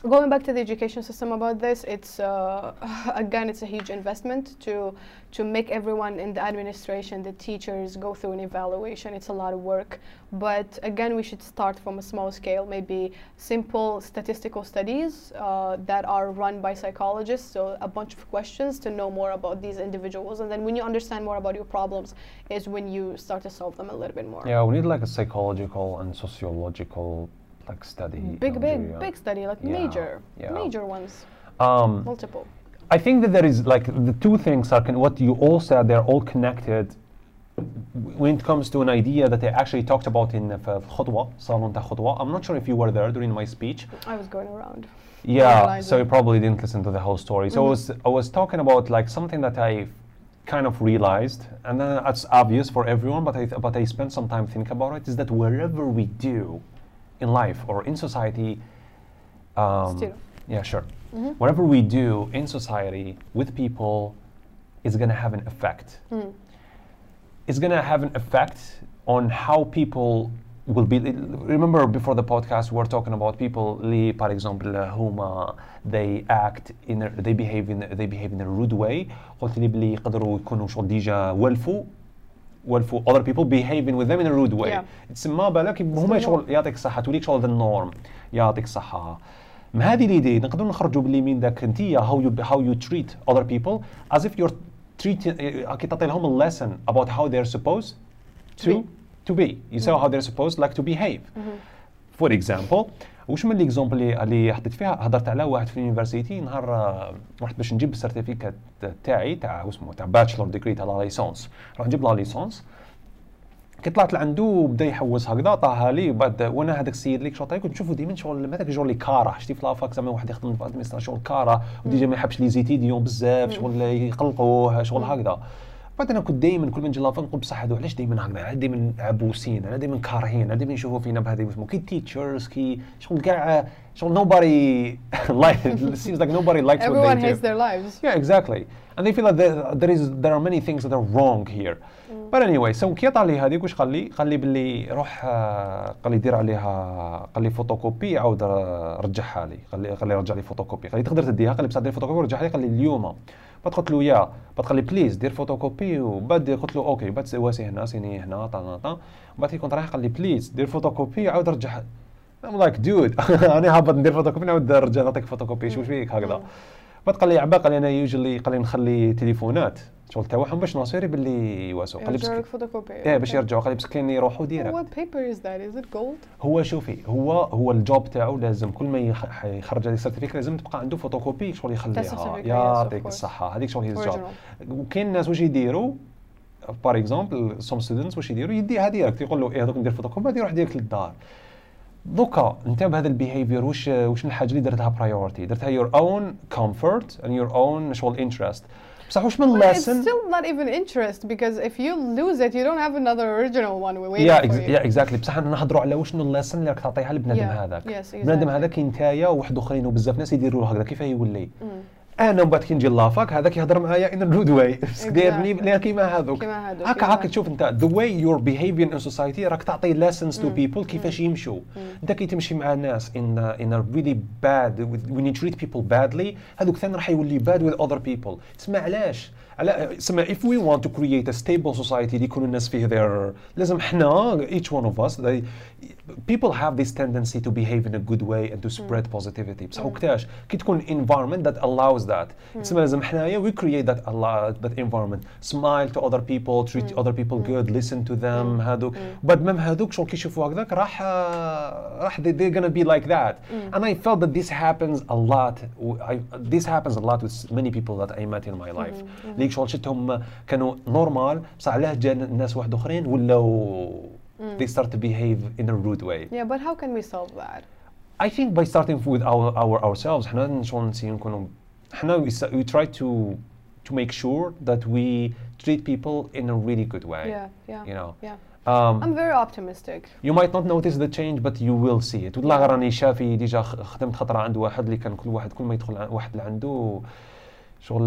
Going back to the education system about this, it's uh, again, it's a huge investment to to make everyone in the administration, the teachers, go through an evaluation. It's a lot of work, but again, we should start from a small scale. Maybe simple statistical studies uh, that are run by psychologists. So a bunch of questions to know more about these individuals, and then when you understand more about your problems, is when you start to solve them a little bit more. Yeah, we need like a psychological and sociological. Like study, big, big, big study, like yeah, major, yeah. major ones, um, multiple. I think that there is like the two things are con what you all said. They're all connected. When it comes to an idea that I actually talked about in Khotwa, Salon ta Khotwa. I'm not sure if you were there during my speech. I was going around. Yeah, so you probably didn't listen to the whole story. So mm-hmm. I was, I was talking about like something that I kind of realized, and then it's obvious for everyone, but I, but I spent some time thinking about it. Is that wherever we do. In life or in society, um, Still. yeah, sure. Mm-hmm. Whatever we do in society with people is going to have an effect. Mm. It's going to have an effect on how people will be. Remember, before the podcast, we were talking about people. Li, for example, whom they act in, a, they behave in, they behave in a rude way. Well, for other people behaving with them in a rude way. Yeah. It's ما بالك هما شغل يعطيك صحة توليك شغل the norm يعطيك صحة. من هذه الإيدي نقدر نخرجوا باللي من ذاك أنتيا how you how you treat other people as if you're treating كي تعطي لهم a lesson about how they're supposed to to be. You saw how they're supposed like to behave. For example. وش من الإكزامبل اللي اللي حطيت فيها هضرت على واحد في اليونيفرسيتي نهار رحت باش نجيب السيرتيفيكات تاعي تاع واسمو تاع باتشلور ديجري تاع لا ليسونس راح نجيب لا ليسونس كي طلعت لعندو بدا يحوس هكذا طاها لي بعد وانا هذاك السيد اللي كنت نشوفو ديما شغل ما داك جور كاره شتي في لافاك زعما واحد يخدم في ادمينستراسيون كاره وديجا ما يحبش لي زيتيديون بزاف شغل يقلقوه شغل هكذا بعد انا كنت دائما كل ما نجي لافاك نقول بصح هادو علاش دائما هكذا علاش دائما عبوسين علاش دائما كارهين علاش دائما يشوفوا فينا بهذه واسمو كي تيتشرز كي شغل كاع شغل nobody likes it seems like nobody likes what they do. Everyone hates their lives. Yeah, exactly. And they feel that there, there is there are many things that are wrong here. Mm. But anyway, so كي طالي هذيك واش قال لي؟ قال لي باللي روح قال لي دير عليها قال لي فوتوكوبي عاود رجعها لي قال لي قال لي رجع لي فوتوكوبي قال لي تقدر تديها قال لي بصح دير فوتوكوبي ورجعها لي قال لي اليوم بعد قلت له يا بعد قال لي بليز دير فوتوكوبي وبعد قلت له اوكي بعد واسي هنا سيني هنا طا طا بعد كنت رايح قال لي بليز دير فوتوكوبي عاود رجعها I'm like dude انا هابط ندير فوتوكوبي نعاود نرجع نعطيك فوتوكوبي شوف فيك هكذا بعد قال لي عبا قال لي انا يوجلي قال لي نخلي تليفونات شغل تاعهم باش ناصيري باللي يواسوا قال لي باش فوتوكوبي ايه باش يرجعوا قال لي مسكين يروحوا ديريكت وات بيبر از ذات از ات جولد هو شوفي هو هو الجوب تاعو لازم كل ما يخرج هذه السيرتيفيك لازم تبقى عنده فوتوكوبي شغل يخليها يعطيك الصحه هذيك شغل هي الجوب وكاين ناس واش يديروا باغ اكزومبل سوم ستودنتس واش يديروا يديها ديريكت يقول له ايه دوك ندير فوتوكوبي بعد يروح ديريكت للدار دوكا انت بهذا البيهيفير واش واش الحاجه اللي درتها برايورتي درتها يور اون كومفورت اند يور اون شغل انترست بصح واش من ليسن still not even interest because if you lose it you don't have another original one we waiting yeah, for you yeah exactly بصح نهضروا على واش من ليسن اللي راك تعطيها لبنادم هذاك بنادم هذاك نتايا وواحد اخرين وبزاف ناس يديروا هكذا كيفاه يولي انا من بعد كي نجي لافاك هذاك يهضر معايا ان رود واي دايرني كيما هذوك هكا هكا تشوف انت ذا واي يور بيهيفير ان سوسايتي راك تعطي ليسنز تو بيبل كيفاش يمشوا انت كي تمشي مع ناس ان ان ا ريلي باد وين يو تريت بيبل بادلي هذوك ثاني راح يولي باد وذ اذر بيبل تسمع علاش على تسمع اف وي وونت تو كرييت ا ستيبل سوسايتي اللي يكونوا الناس فيه ذير لازم حنا ايتش ون اوف اس people have this tendency to behave in a good way and to spread mm. positivity. So وقتاش كي تكون environment that allows that. تسمى لازم حنايا we create that allow that environment. Smile to other people, treat mm. other people mm. good, listen to them. هادوك. But مم هادوك شغل كي يشوفوا هكذاك راح راح they they're gonna be like that. Mm. And I felt that this happens a lot. I, this happens a lot with many people that I met in my life. ليك شغل شفتهم كانوا normal بصح علاه جا ناس واحد آخرين ولاو Mm. they start to behave in a rude way. Yeah, but how can we solve that? I think by starting with our, our ourselves. We try to to make sure that we treat people in a really good way. Yeah, yeah. You know. Yeah. Um, I'm very optimistic. You might not notice the change, but you will see it. والله راني شافي ديجا خدمت خطرة عند واحد اللي كان كل واحد كل ما يدخل واحد لعنده شغل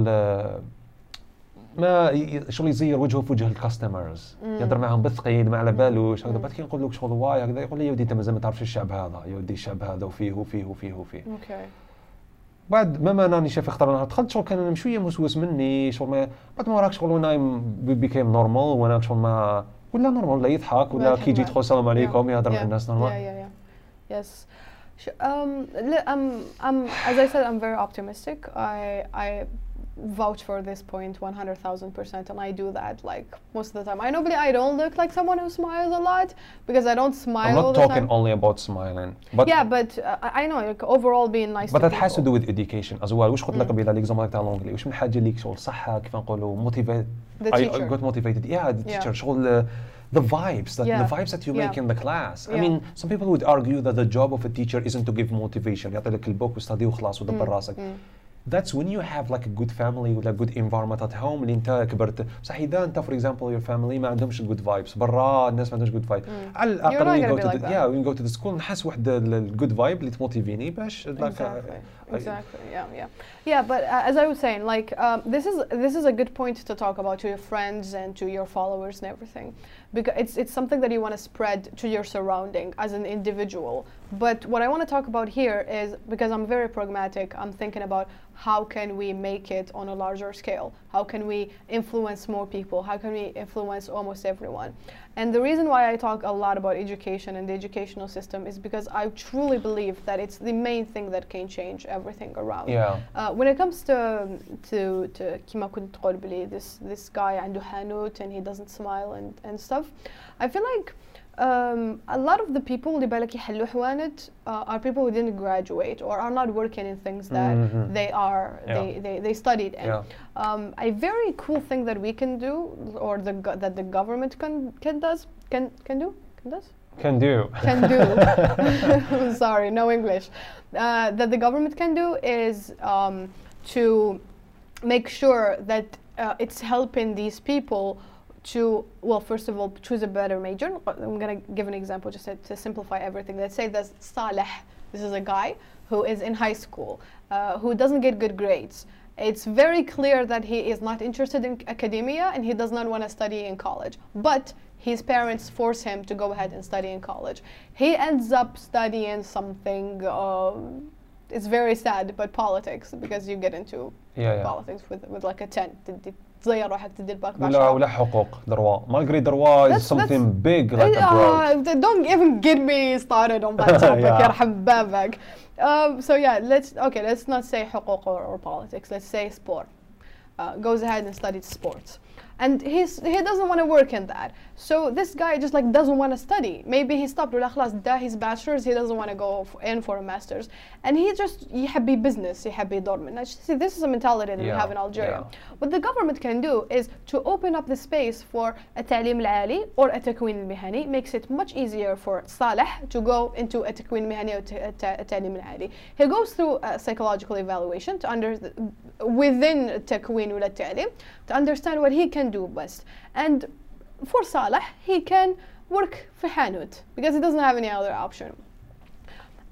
ما شغل يزير وجهه في وجه الكاستمرز يهضر معهم بالثقيل ما على بالوش هكذا بعد كي نقول لك شغل واي هكذا يقول لي يا ودي انت مازال ما تعرفش الشعب هذا يا ودي الشعب هذا وفيه وفيه وفيه وفيه اوكي بعد ما راني شاف خطر انا دخلت شغل كان شويه مسوس مني شغل ما بعد ما راك شغل وانا بيكيم نورمال وانا شغل ما ولا نورمال لا يضحك ولا كي يجي يدخل السلام عليكم يهضر مع الناس نورمال يس um I'm, I'm, as I said, I'm very optimistic. I I vouch for this point one hundred thousand percent, and I do that like most of the time. I normally I don't look like someone who smiles a lot because I don't smile. I'm not all the talking time. Only about smiling, but yeah, but uh, I know like overall being nice. But to that people. Has to do with education as well. وش خد لك بيلا الإكزامات تاع الإنجليزي وش من حاجة ليك شغل صحة كيف نقولوا motivated. The teacher. I got motivated. Yeah, the teacher. Yeah. شغل. The vibes, that, yeah. the vibes that you yeah. make in the class. Yeah. I mean, some people would argue that the job of a teacher isn't to give motivation. يعطيك البوك وستادي وخلاص ودبر راسك. That's when you have like a good family with a good environment at home. اللي أنت كبرت. صح إذا أنت, for example, your family ما عندهمش good vibes. برا الناس ما عندهمش good vibes. على الأقل you go to the yeah, you go to the school. نحس واحد ال good vibe اللي تموتيفيني باش. Exactly. Exactly. Yeah, yeah, yeah. But uh, as I was saying, like um, this is this is a good point to talk about to your friends and to your followers and everything, because it's it's something that you want to spread to your surrounding as an individual. But what I want to talk about here is because I'm very pragmatic. I'm thinking about how can we make it on a larger scale? How can we influence more people? How can we influence almost everyone? And the reason why I talk a lot about education and the educational system is because I truly believe that it's the main thing that can change everything around. Yeah. Uh, when it comes to to to Kima Kuntolbili, this this guy and Hanut and he doesn't smile and and stuff, I feel like um, a lot of the people are people who didn't graduate or are not working in things that mm-hmm. they are yeah. they, they, they studied in. Yeah. Um, a very cool thing that we can do, or the go that the government can can does can can do can does can do can do. Sorry, no English. Uh, that the government can do is um, to make sure that uh, it's helping these people to, well, first of all, choose a better major. I'm going to give an example just to, to simplify everything. Let's say that Saleh, this is a guy who is in high school, uh, who doesn't get good grades. It's very clear that he is not interested in academia and he does not want to study in college. But his parents force him to go ahead and study in college. He ends up studying something, uh, it's very sad, but politics, because you get into yeah, yeah. politics with, with like a ten. ولا ولا حقوق دروا malgré دروا is something big like uh, don't even get me started on that topic يا رحم بابك. Um, so yeah, let's okay let's not say حقوق or, or politics, let's say sport. Uh, goes ahead and studies sports, and he's he doesn't want to work in that. So this guy just like doesn't want to study. Maybe he stopped his bachelor's. He doesn't want to go in for a master's, and he just he happy business. He happy dormant. See, this is a mentality that yeah, we have in Algeria. Yeah. What the government can do is to open up the space for a ta'lim al-ali or a takwin al-mihani. Makes it much easier for Saleh to go into a takwin al-mihani or a ta'lim al-ali. He goes through a psychological evaluation to under within takwin or ta'lim to understand what he can do best. And for Saleh, he can work for Hanut because he doesn't have any other option.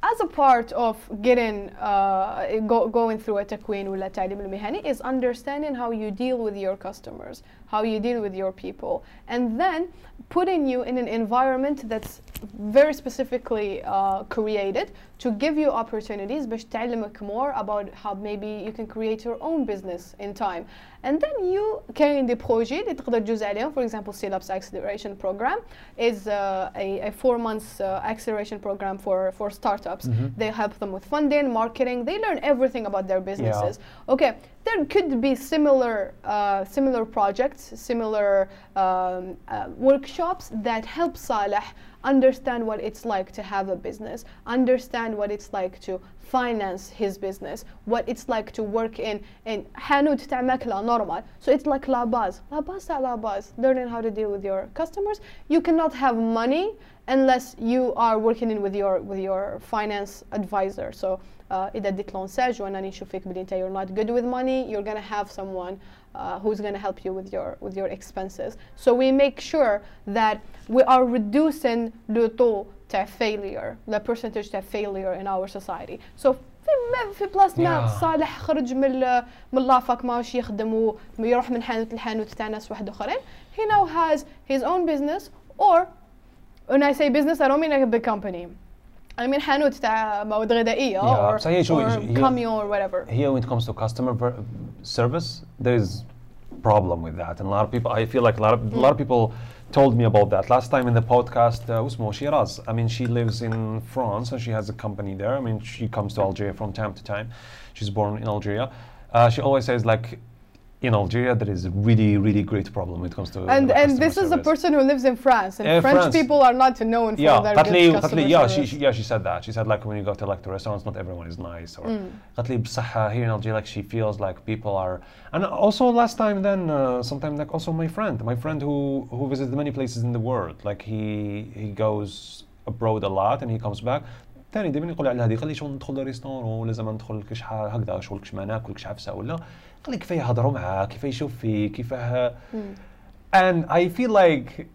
as a part of getting, uh, go, going through a تكوين ولا تعليم المهني is understanding how you deal with your customers, how you deal with your people, and then putting you in an environment that's very specifically uh, created to give you opportunities باش تعلمك more about how maybe you can create your own business in time. And then you carry the project that تقدر تجوز عليهم. For example, Selap's acceleration program is uh, a, a four months uh, acceleration program for, for startups. Mm-hmm. They help them with funding, marketing. They learn everything about their businesses. Yeah. Okay, there could be similar, uh, similar projects, similar um, uh, workshops that help Saleh understand what it's like to have a business, understand what it's like to finance his business, what it's like to work in in Hanout ta' makla normal. So it's like la base, la base ta' la base, learning how to deal with your customers. You cannot have money unless you are working in with your with your finance advisor. So إذا ديت لونساج وأنا نشوفك بلي أنت you're not good with money, you're gonna have someone Uh, who's going to help you with your with your expenses. So we make sure that we are reducing the taux to failure, the percentage to failure in our society. So في بلاصة ما صالح خرج من من لافاك ماشي يخدم ويروح من حانوت لحانوت تاع ناس واحد اخرين. He now has his own business, or when I say business I don't mean a big company. I mean حانوت تاع مواد غذائية or camion or whatever. Here when it comes to customer service, there is problem with that, and a lot of people, I feel like a lot of, mm. a lot of people told me about that last time in the podcast. uh, Usmo Shiraz, I mean, she lives in France and she has a company there. I mean, she comes to Algeria from time to time. She's born in Algeria. Uh, she always says, like, in Algeria there is a really, really great problem when it comes to and uh, and this service. Is a person who lives in France, and in French France, people are not known for yeah, their good customer yeah, service. She, yeah, she said that. She said, like, when you go to like the restaurants, not everyone is nice. Or mm. here in Algeria, like, she feels like people are. And also last time, then uh, sometime like also my friend, my friend who who visits many places in the world, like he he goes abroad a lot and he comes back. ثاني دايما يقول على هذه قال لي شغل ندخل للريستورون ولازم ندخل كشحال هكذا شغل كش ما ناكل كش عفسه ولا قال لي كيفاه يهضروا معاه كيفاه يشوف فيه كيفاه and I feel like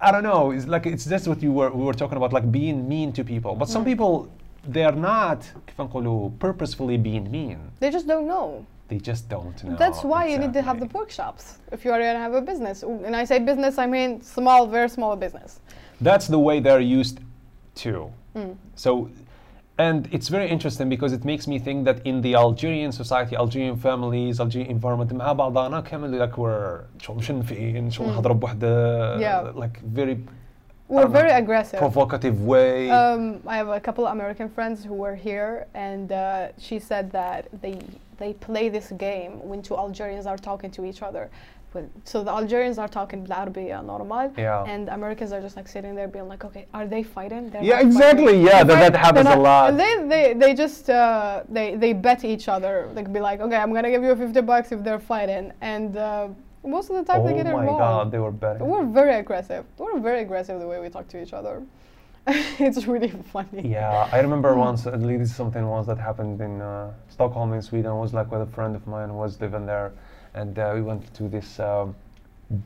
I don't know, it's like it's just what you were we were talking about, like being mean to people, but some mm. people they are not كيف نقولوا purposefully being mean, they just don't know. They just don't know. That's why exactly. you need to have the workshops if you are going to have a business. And I say business, I mean small, very small business. That's the way they're used to. Mm. So. And it's very interesting because it makes me think that in the Algerian society, Algerian families, Algerian environment, like we're yeah. like very, we're very know, aggressive, provocative way. Um, I have a couple of American friends who were here, and uh, she said that they they play this game when two Algerians are talking to each other. So the Algerians are talking بالعربية normal, yeah. and Americans are just like sitting there being like, okay, are they fighting? They're yeah, exactly. Fighting. Yeah, that, that happens not, a lot. They they they just uh, they they bet each other. They be like, okay, I'm gonna give you fifty bucks if they're fighting, and uh, most of the time oh they get it wrong. Oh my God, they were betting. We're very aggressive. We're very aggressive the way we talk to each other. It's really funny. Yeah, I remember once at least something once that happened in uh, Stockholm in Sweden. I was like with a friend of mine who was living there. And uh, we went to this um,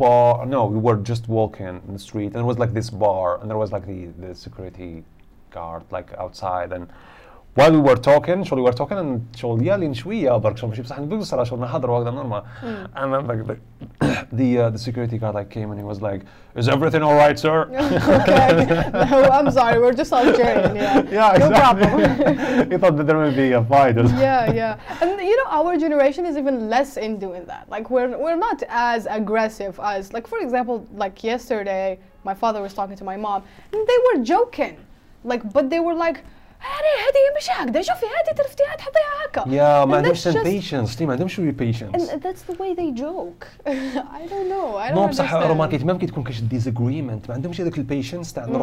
bar. No, we were just walking in the street, and it was like this bar, and there was like the, the security guard like outside. And while we were talking, we were talking, and mm. and then like the the, uh, the security guard like came and he was like, "Is everything all right, sir?" Okay, no, I'm sorry, we're just Algerian. Yeah, yeah, no exactly. problem. He thought that there would be a fight. Yeah, yeah, and you know our generation is even less in doing that. Like we're we're not as aggressive as like for example like yesterday, my father was talking to my mom, and they were joking, like but they were like. Yeah, man, there's some patience. Team, I'm sure you're patient. And that's the way they joke. I don't know. I don't know. No, but it's not. It's not. It's disagreement. They don't have that patience. That we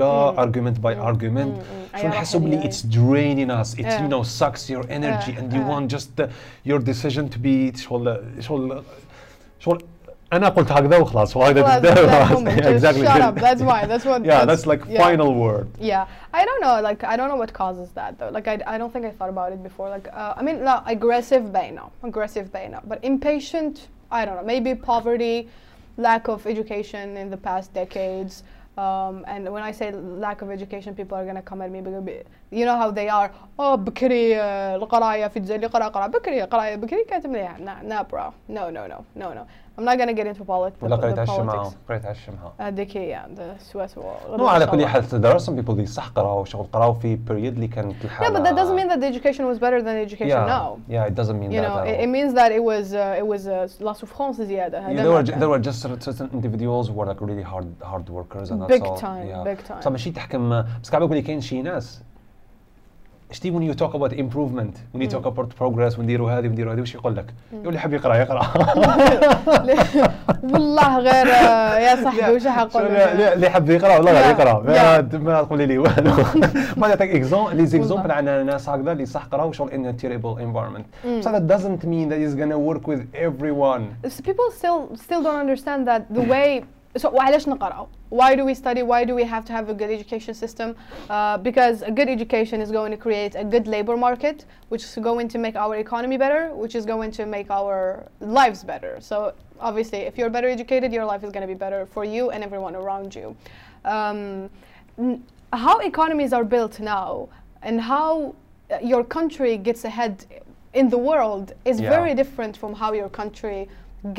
go with one, argument by argument. So possibly it's draining us. It you know sucks your energy, and you want just your decision to be. أنا قلت هكذا وخلاص وهكذا exactly shut up, that's why that's what yeah that's, that's like yeah. final word yeah I don't know like I don't know what causes that though like I, I don't think I thought about it before like uh, I mean no, aggressive بينا aggressive بينا but impatient I don't know maybe poverty lack of education in the past decades Um, and when I say lack of education, people are going to come at me because you know how they are. Oh, بكري القراية في الجزائر قرا قرا بكري قراية بكري كانت مليحة. No, no, bro. No, no, no, no, no. I'm not going to get into politics. ولا قريت عالشمعة. قريت عالشمعة. هذيك هي السواسوة. مو على كل حال. There are some people اللي صح قراوا شغل قراوا في period اللي كانت الحالة. Yeah, but that doesn't mean that the education was better than the education now. Yeah, it doesn't mean that. You know, it means that it was it was la souffrance زيادة. There were there were just certain individuals who were like really hard hard workers and. Big time, yeah. Big time. So ماشي تحكم بس كعبك اللي كان شي ناس. شتي when you talk about improvement, when you talk about progress, ونديروا هذه ونديروا هذه وش يقول لك؟ يقول لي حبي يقرأ يقرأ. والله غير يا صاحبي وش حقول لك؟ اللي حبي يقرأ والله غير يقرأ. ما تقولي لي والو. ما نعطيك اكزومبل لي زيكزومبل على ناس هكذا اللي صح قراوا شغل in a terrible environment. So that doesn't mean that it's gonna work with everyone. People still still don't understand that the way. So وعلاش نقرأ? Why do we study? Why do we have to have a good education system? Uh, because a good education is going to create a good labor market, which is going to make our economy better, which is going to make our lives better. So obviously, if you're better educated, your life is going to be better for you and everyone around you. Um, how economies are built now and how your country gets ahead in the world is yeah. very different from how your country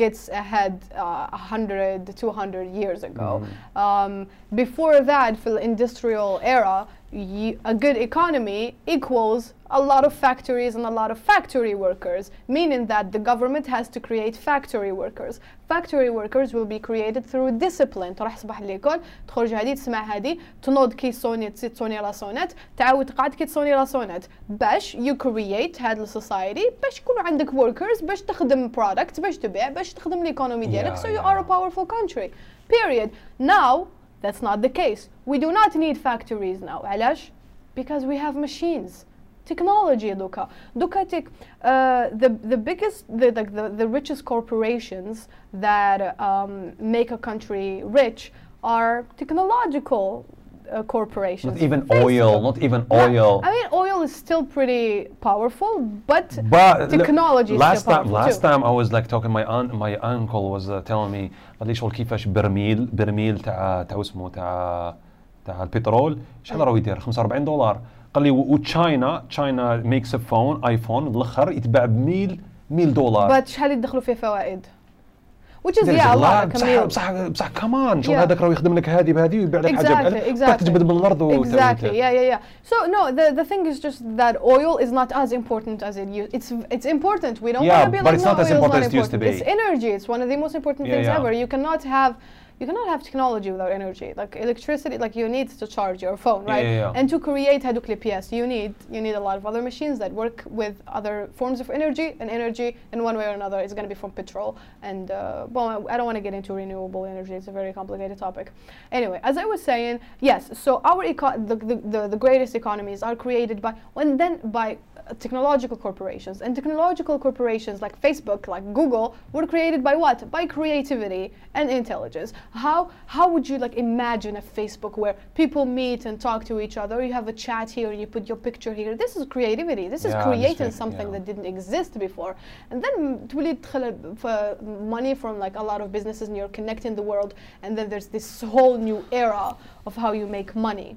gets ahead uh, one hundred, two hundred years ago. Mm. Um, before that, for the industrial era, a good economy equals a lot of factories and a lot of factory workers, meaning that the government has to create factory workers. Factory workers will be created through discipline. تروح صباح للكول تخرج هذه تسمع هذه تنود كي صونية تصير صونية لصونات تعود قاعد كي صونية لصونات باش you create هذا society باش يكون عندك workers باش تخدم products باش تبيع باش تخدم الإقتصاد ديالك so you are a powerful country. Period. Now that's not the case. We do not need factories now. علاش? Because we have machines. Technology, دوكا. دوكا تك, uh, the, the biggest, the, the, the richest corporations that um, make a country rich are technological uh, corporations. Not even Facebook. Oil, not even oil. Yeah. I mean, oil is still pretty powerful, but, but technology is last still powerful time, Last too. time I was like talking, my aunt, my uncle was uh, telling me, قال لي شغل كيفاش برميل برميل تاع تاع اسمه تاع تاع البترول شحال راهو يدير خمسة وأربعين دولار قال لي وتشاينا تشاينا ميكس ا فون ايفون بالاخر يتباع بميل ميل دولار بس شحال يدخلوا فيه فوائد which is yeah بصح بصح بصح كمان شغل هذاك راهو يخدم لك هذه بهذه ويبيع لك حاجه بحال تجبد من الارض exactly yeah yeah yeah so no the the thing is just that oil is not as important as it used it's it's important we don't want to be like no it's not as important as it used to be it's energy it's one of the most important things ever you cannot have You cannot have technology without energy. Like electricity, like you need to charge your phone, right? Yeah, yeah, yeah. And to create Hadouk L P S, you need you need a lot of other machines that work with other forms of energy. And energy, in one way or another, is going to be from petrol. And uh, well, I don't want to get into renewable energy. It's a very complicated topic. Anyway, as I was saying, yes. So our eco the, the the the greatest economies are created by and then by technological corporations. And technological corporations like Facebook, like Google, were created by what? By creativity and intelligence. How how would you like imagine a Facebook where people meet and talk to each other? You have a chat here, you put your picture here. This is creativity. This yeah, is creating something yeah. that didn't exist before. And then money from like a lot of businesses, and you're connecting the world. And then there's this whole new era of how you make money,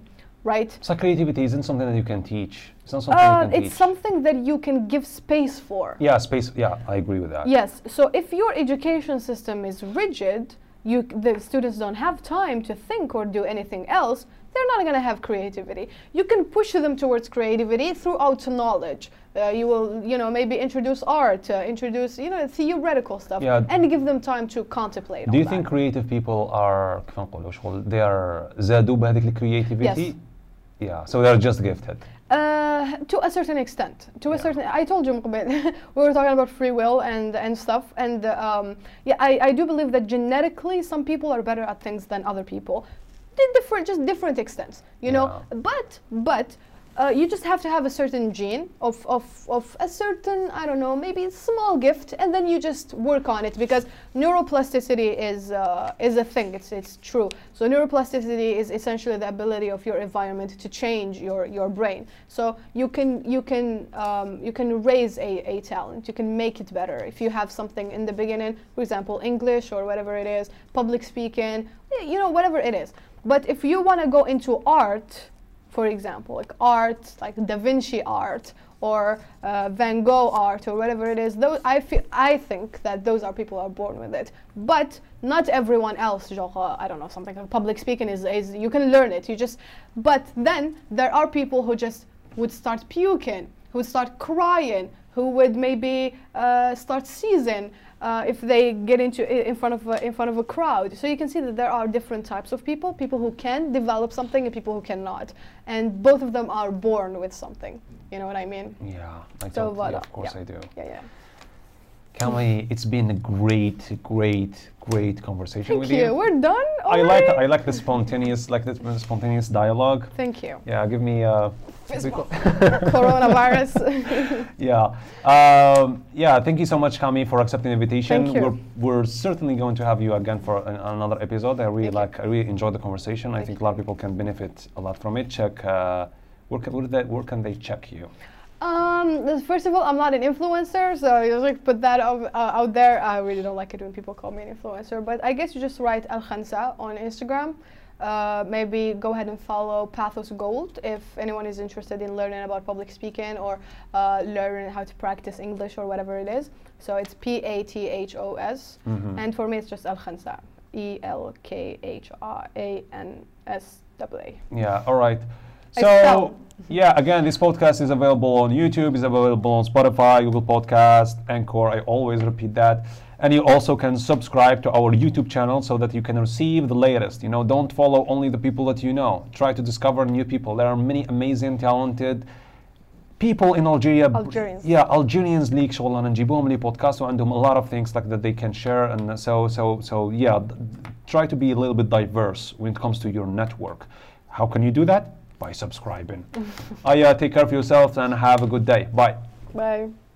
right? So creativity isn't something that you can teach. It's not something uh, you can it's teach. something that you can give space for. Yeah, space. Yeah, I agree with that. Yes. So if your education system is rigid. You, the students don't have time to think or do anything else, they're not going to have creativity. You can push them towards creativity throughout knowledge. Uh, you will, you know, maybe introduce art, uh, introduce, you know, theoretical stuff, yeah. and give them time to contemplate on that. Do you think creative people are, they are, زادوا بهذيك الcreativity? Yes. Yeah, so they're just gifted. Uh, to a certain extent, to yeah. a certain, I told you, we were talking about free will and, and stuff, and um, yeah, I, I do believe that genetically some people are better at things than other people, to different, just different extents, you yeah. know, but, but, uh, you just have to have a certain gene of, of, of a certain, I don't know, maybe small gift, and then you just work on it, because neuroplasticity is, uh, is a thing, it's, it's true. So neuroplasticity is essentially the ability of your environment to change your, your brain. So you can, you can, um, you can raise a, a talent, you can make it better. If you have something in the beginning, for example, English or whatever it is, public speaking, you know, whatever it is. But if you want to go into art, for example, like art, like Da Vinci art, or uh, Van Gogh art, or whatever it is, those, I, feel, I think that those are people who are born with it. But not everyone else, genre, I don't know, something like public speaking is, is, you can learn it, you just, but then there are people who just would start puking, who would start crying, who would maybe uh, start seizing uh, if they get into in front of a, in front of a crowd. So you can see that there are different types of people: people who can develop something and people who cannot. And both of them are born with something. You know what I mean? Yeah, I so totally, of course yeah. I do. Yeah, yeah. Kelly, it's been a great, great, great conversation Thank with you. Thank you. We're done. Already? I like I like the spontaneous like the spontaneous dialogue. Thank you. Yeah, give me uh, coronavirus. yeah, um, yeah. Thank you so much, Kami, for accepting the invitation. Thank you. We're we're certainly going to have you again for an, another episode. I really Thank like you. I really enjoyed the conversation. Thank I think you. a lot of people can benefit a lot from it. Check uh, where can where, they, where can they check you? Um, first of all, I'm not an influencer, so you just like put that out, uh, out there. I really don't like it when people call me an influencer, but I guess you just write El Khansa on Instagram. Uh, maybe go ahead and follow Pathos Gold if anyone is interested in learning about public speaking or uh, learning how to practice English or whatever it is. So it's P A T H O S, mm-hmm. and for me it's just El Khansa, E L K H R A N S A A. Yeah, all right. So, yeah, again, this podcast is available on YouTube, it's available on Spotify, Google Podcast, Anchor, I always repeat that. And you also can subscribe to our YouTube channel so that you can receive the latest. You know, don't follow only the people that you know. Try to discover new people. There are many amazing, talented people in Algeria. Algerians. Yeah, Algerians, League, Sholan, and Jiboumli, Podcasto, and a lot of things like that they can share. And so, so, so yeah, try to be a little bit diverse when it comes to your network. How can you do that? By subscribing. I uh, take care of yourselves and have a good day. Bye. Bye.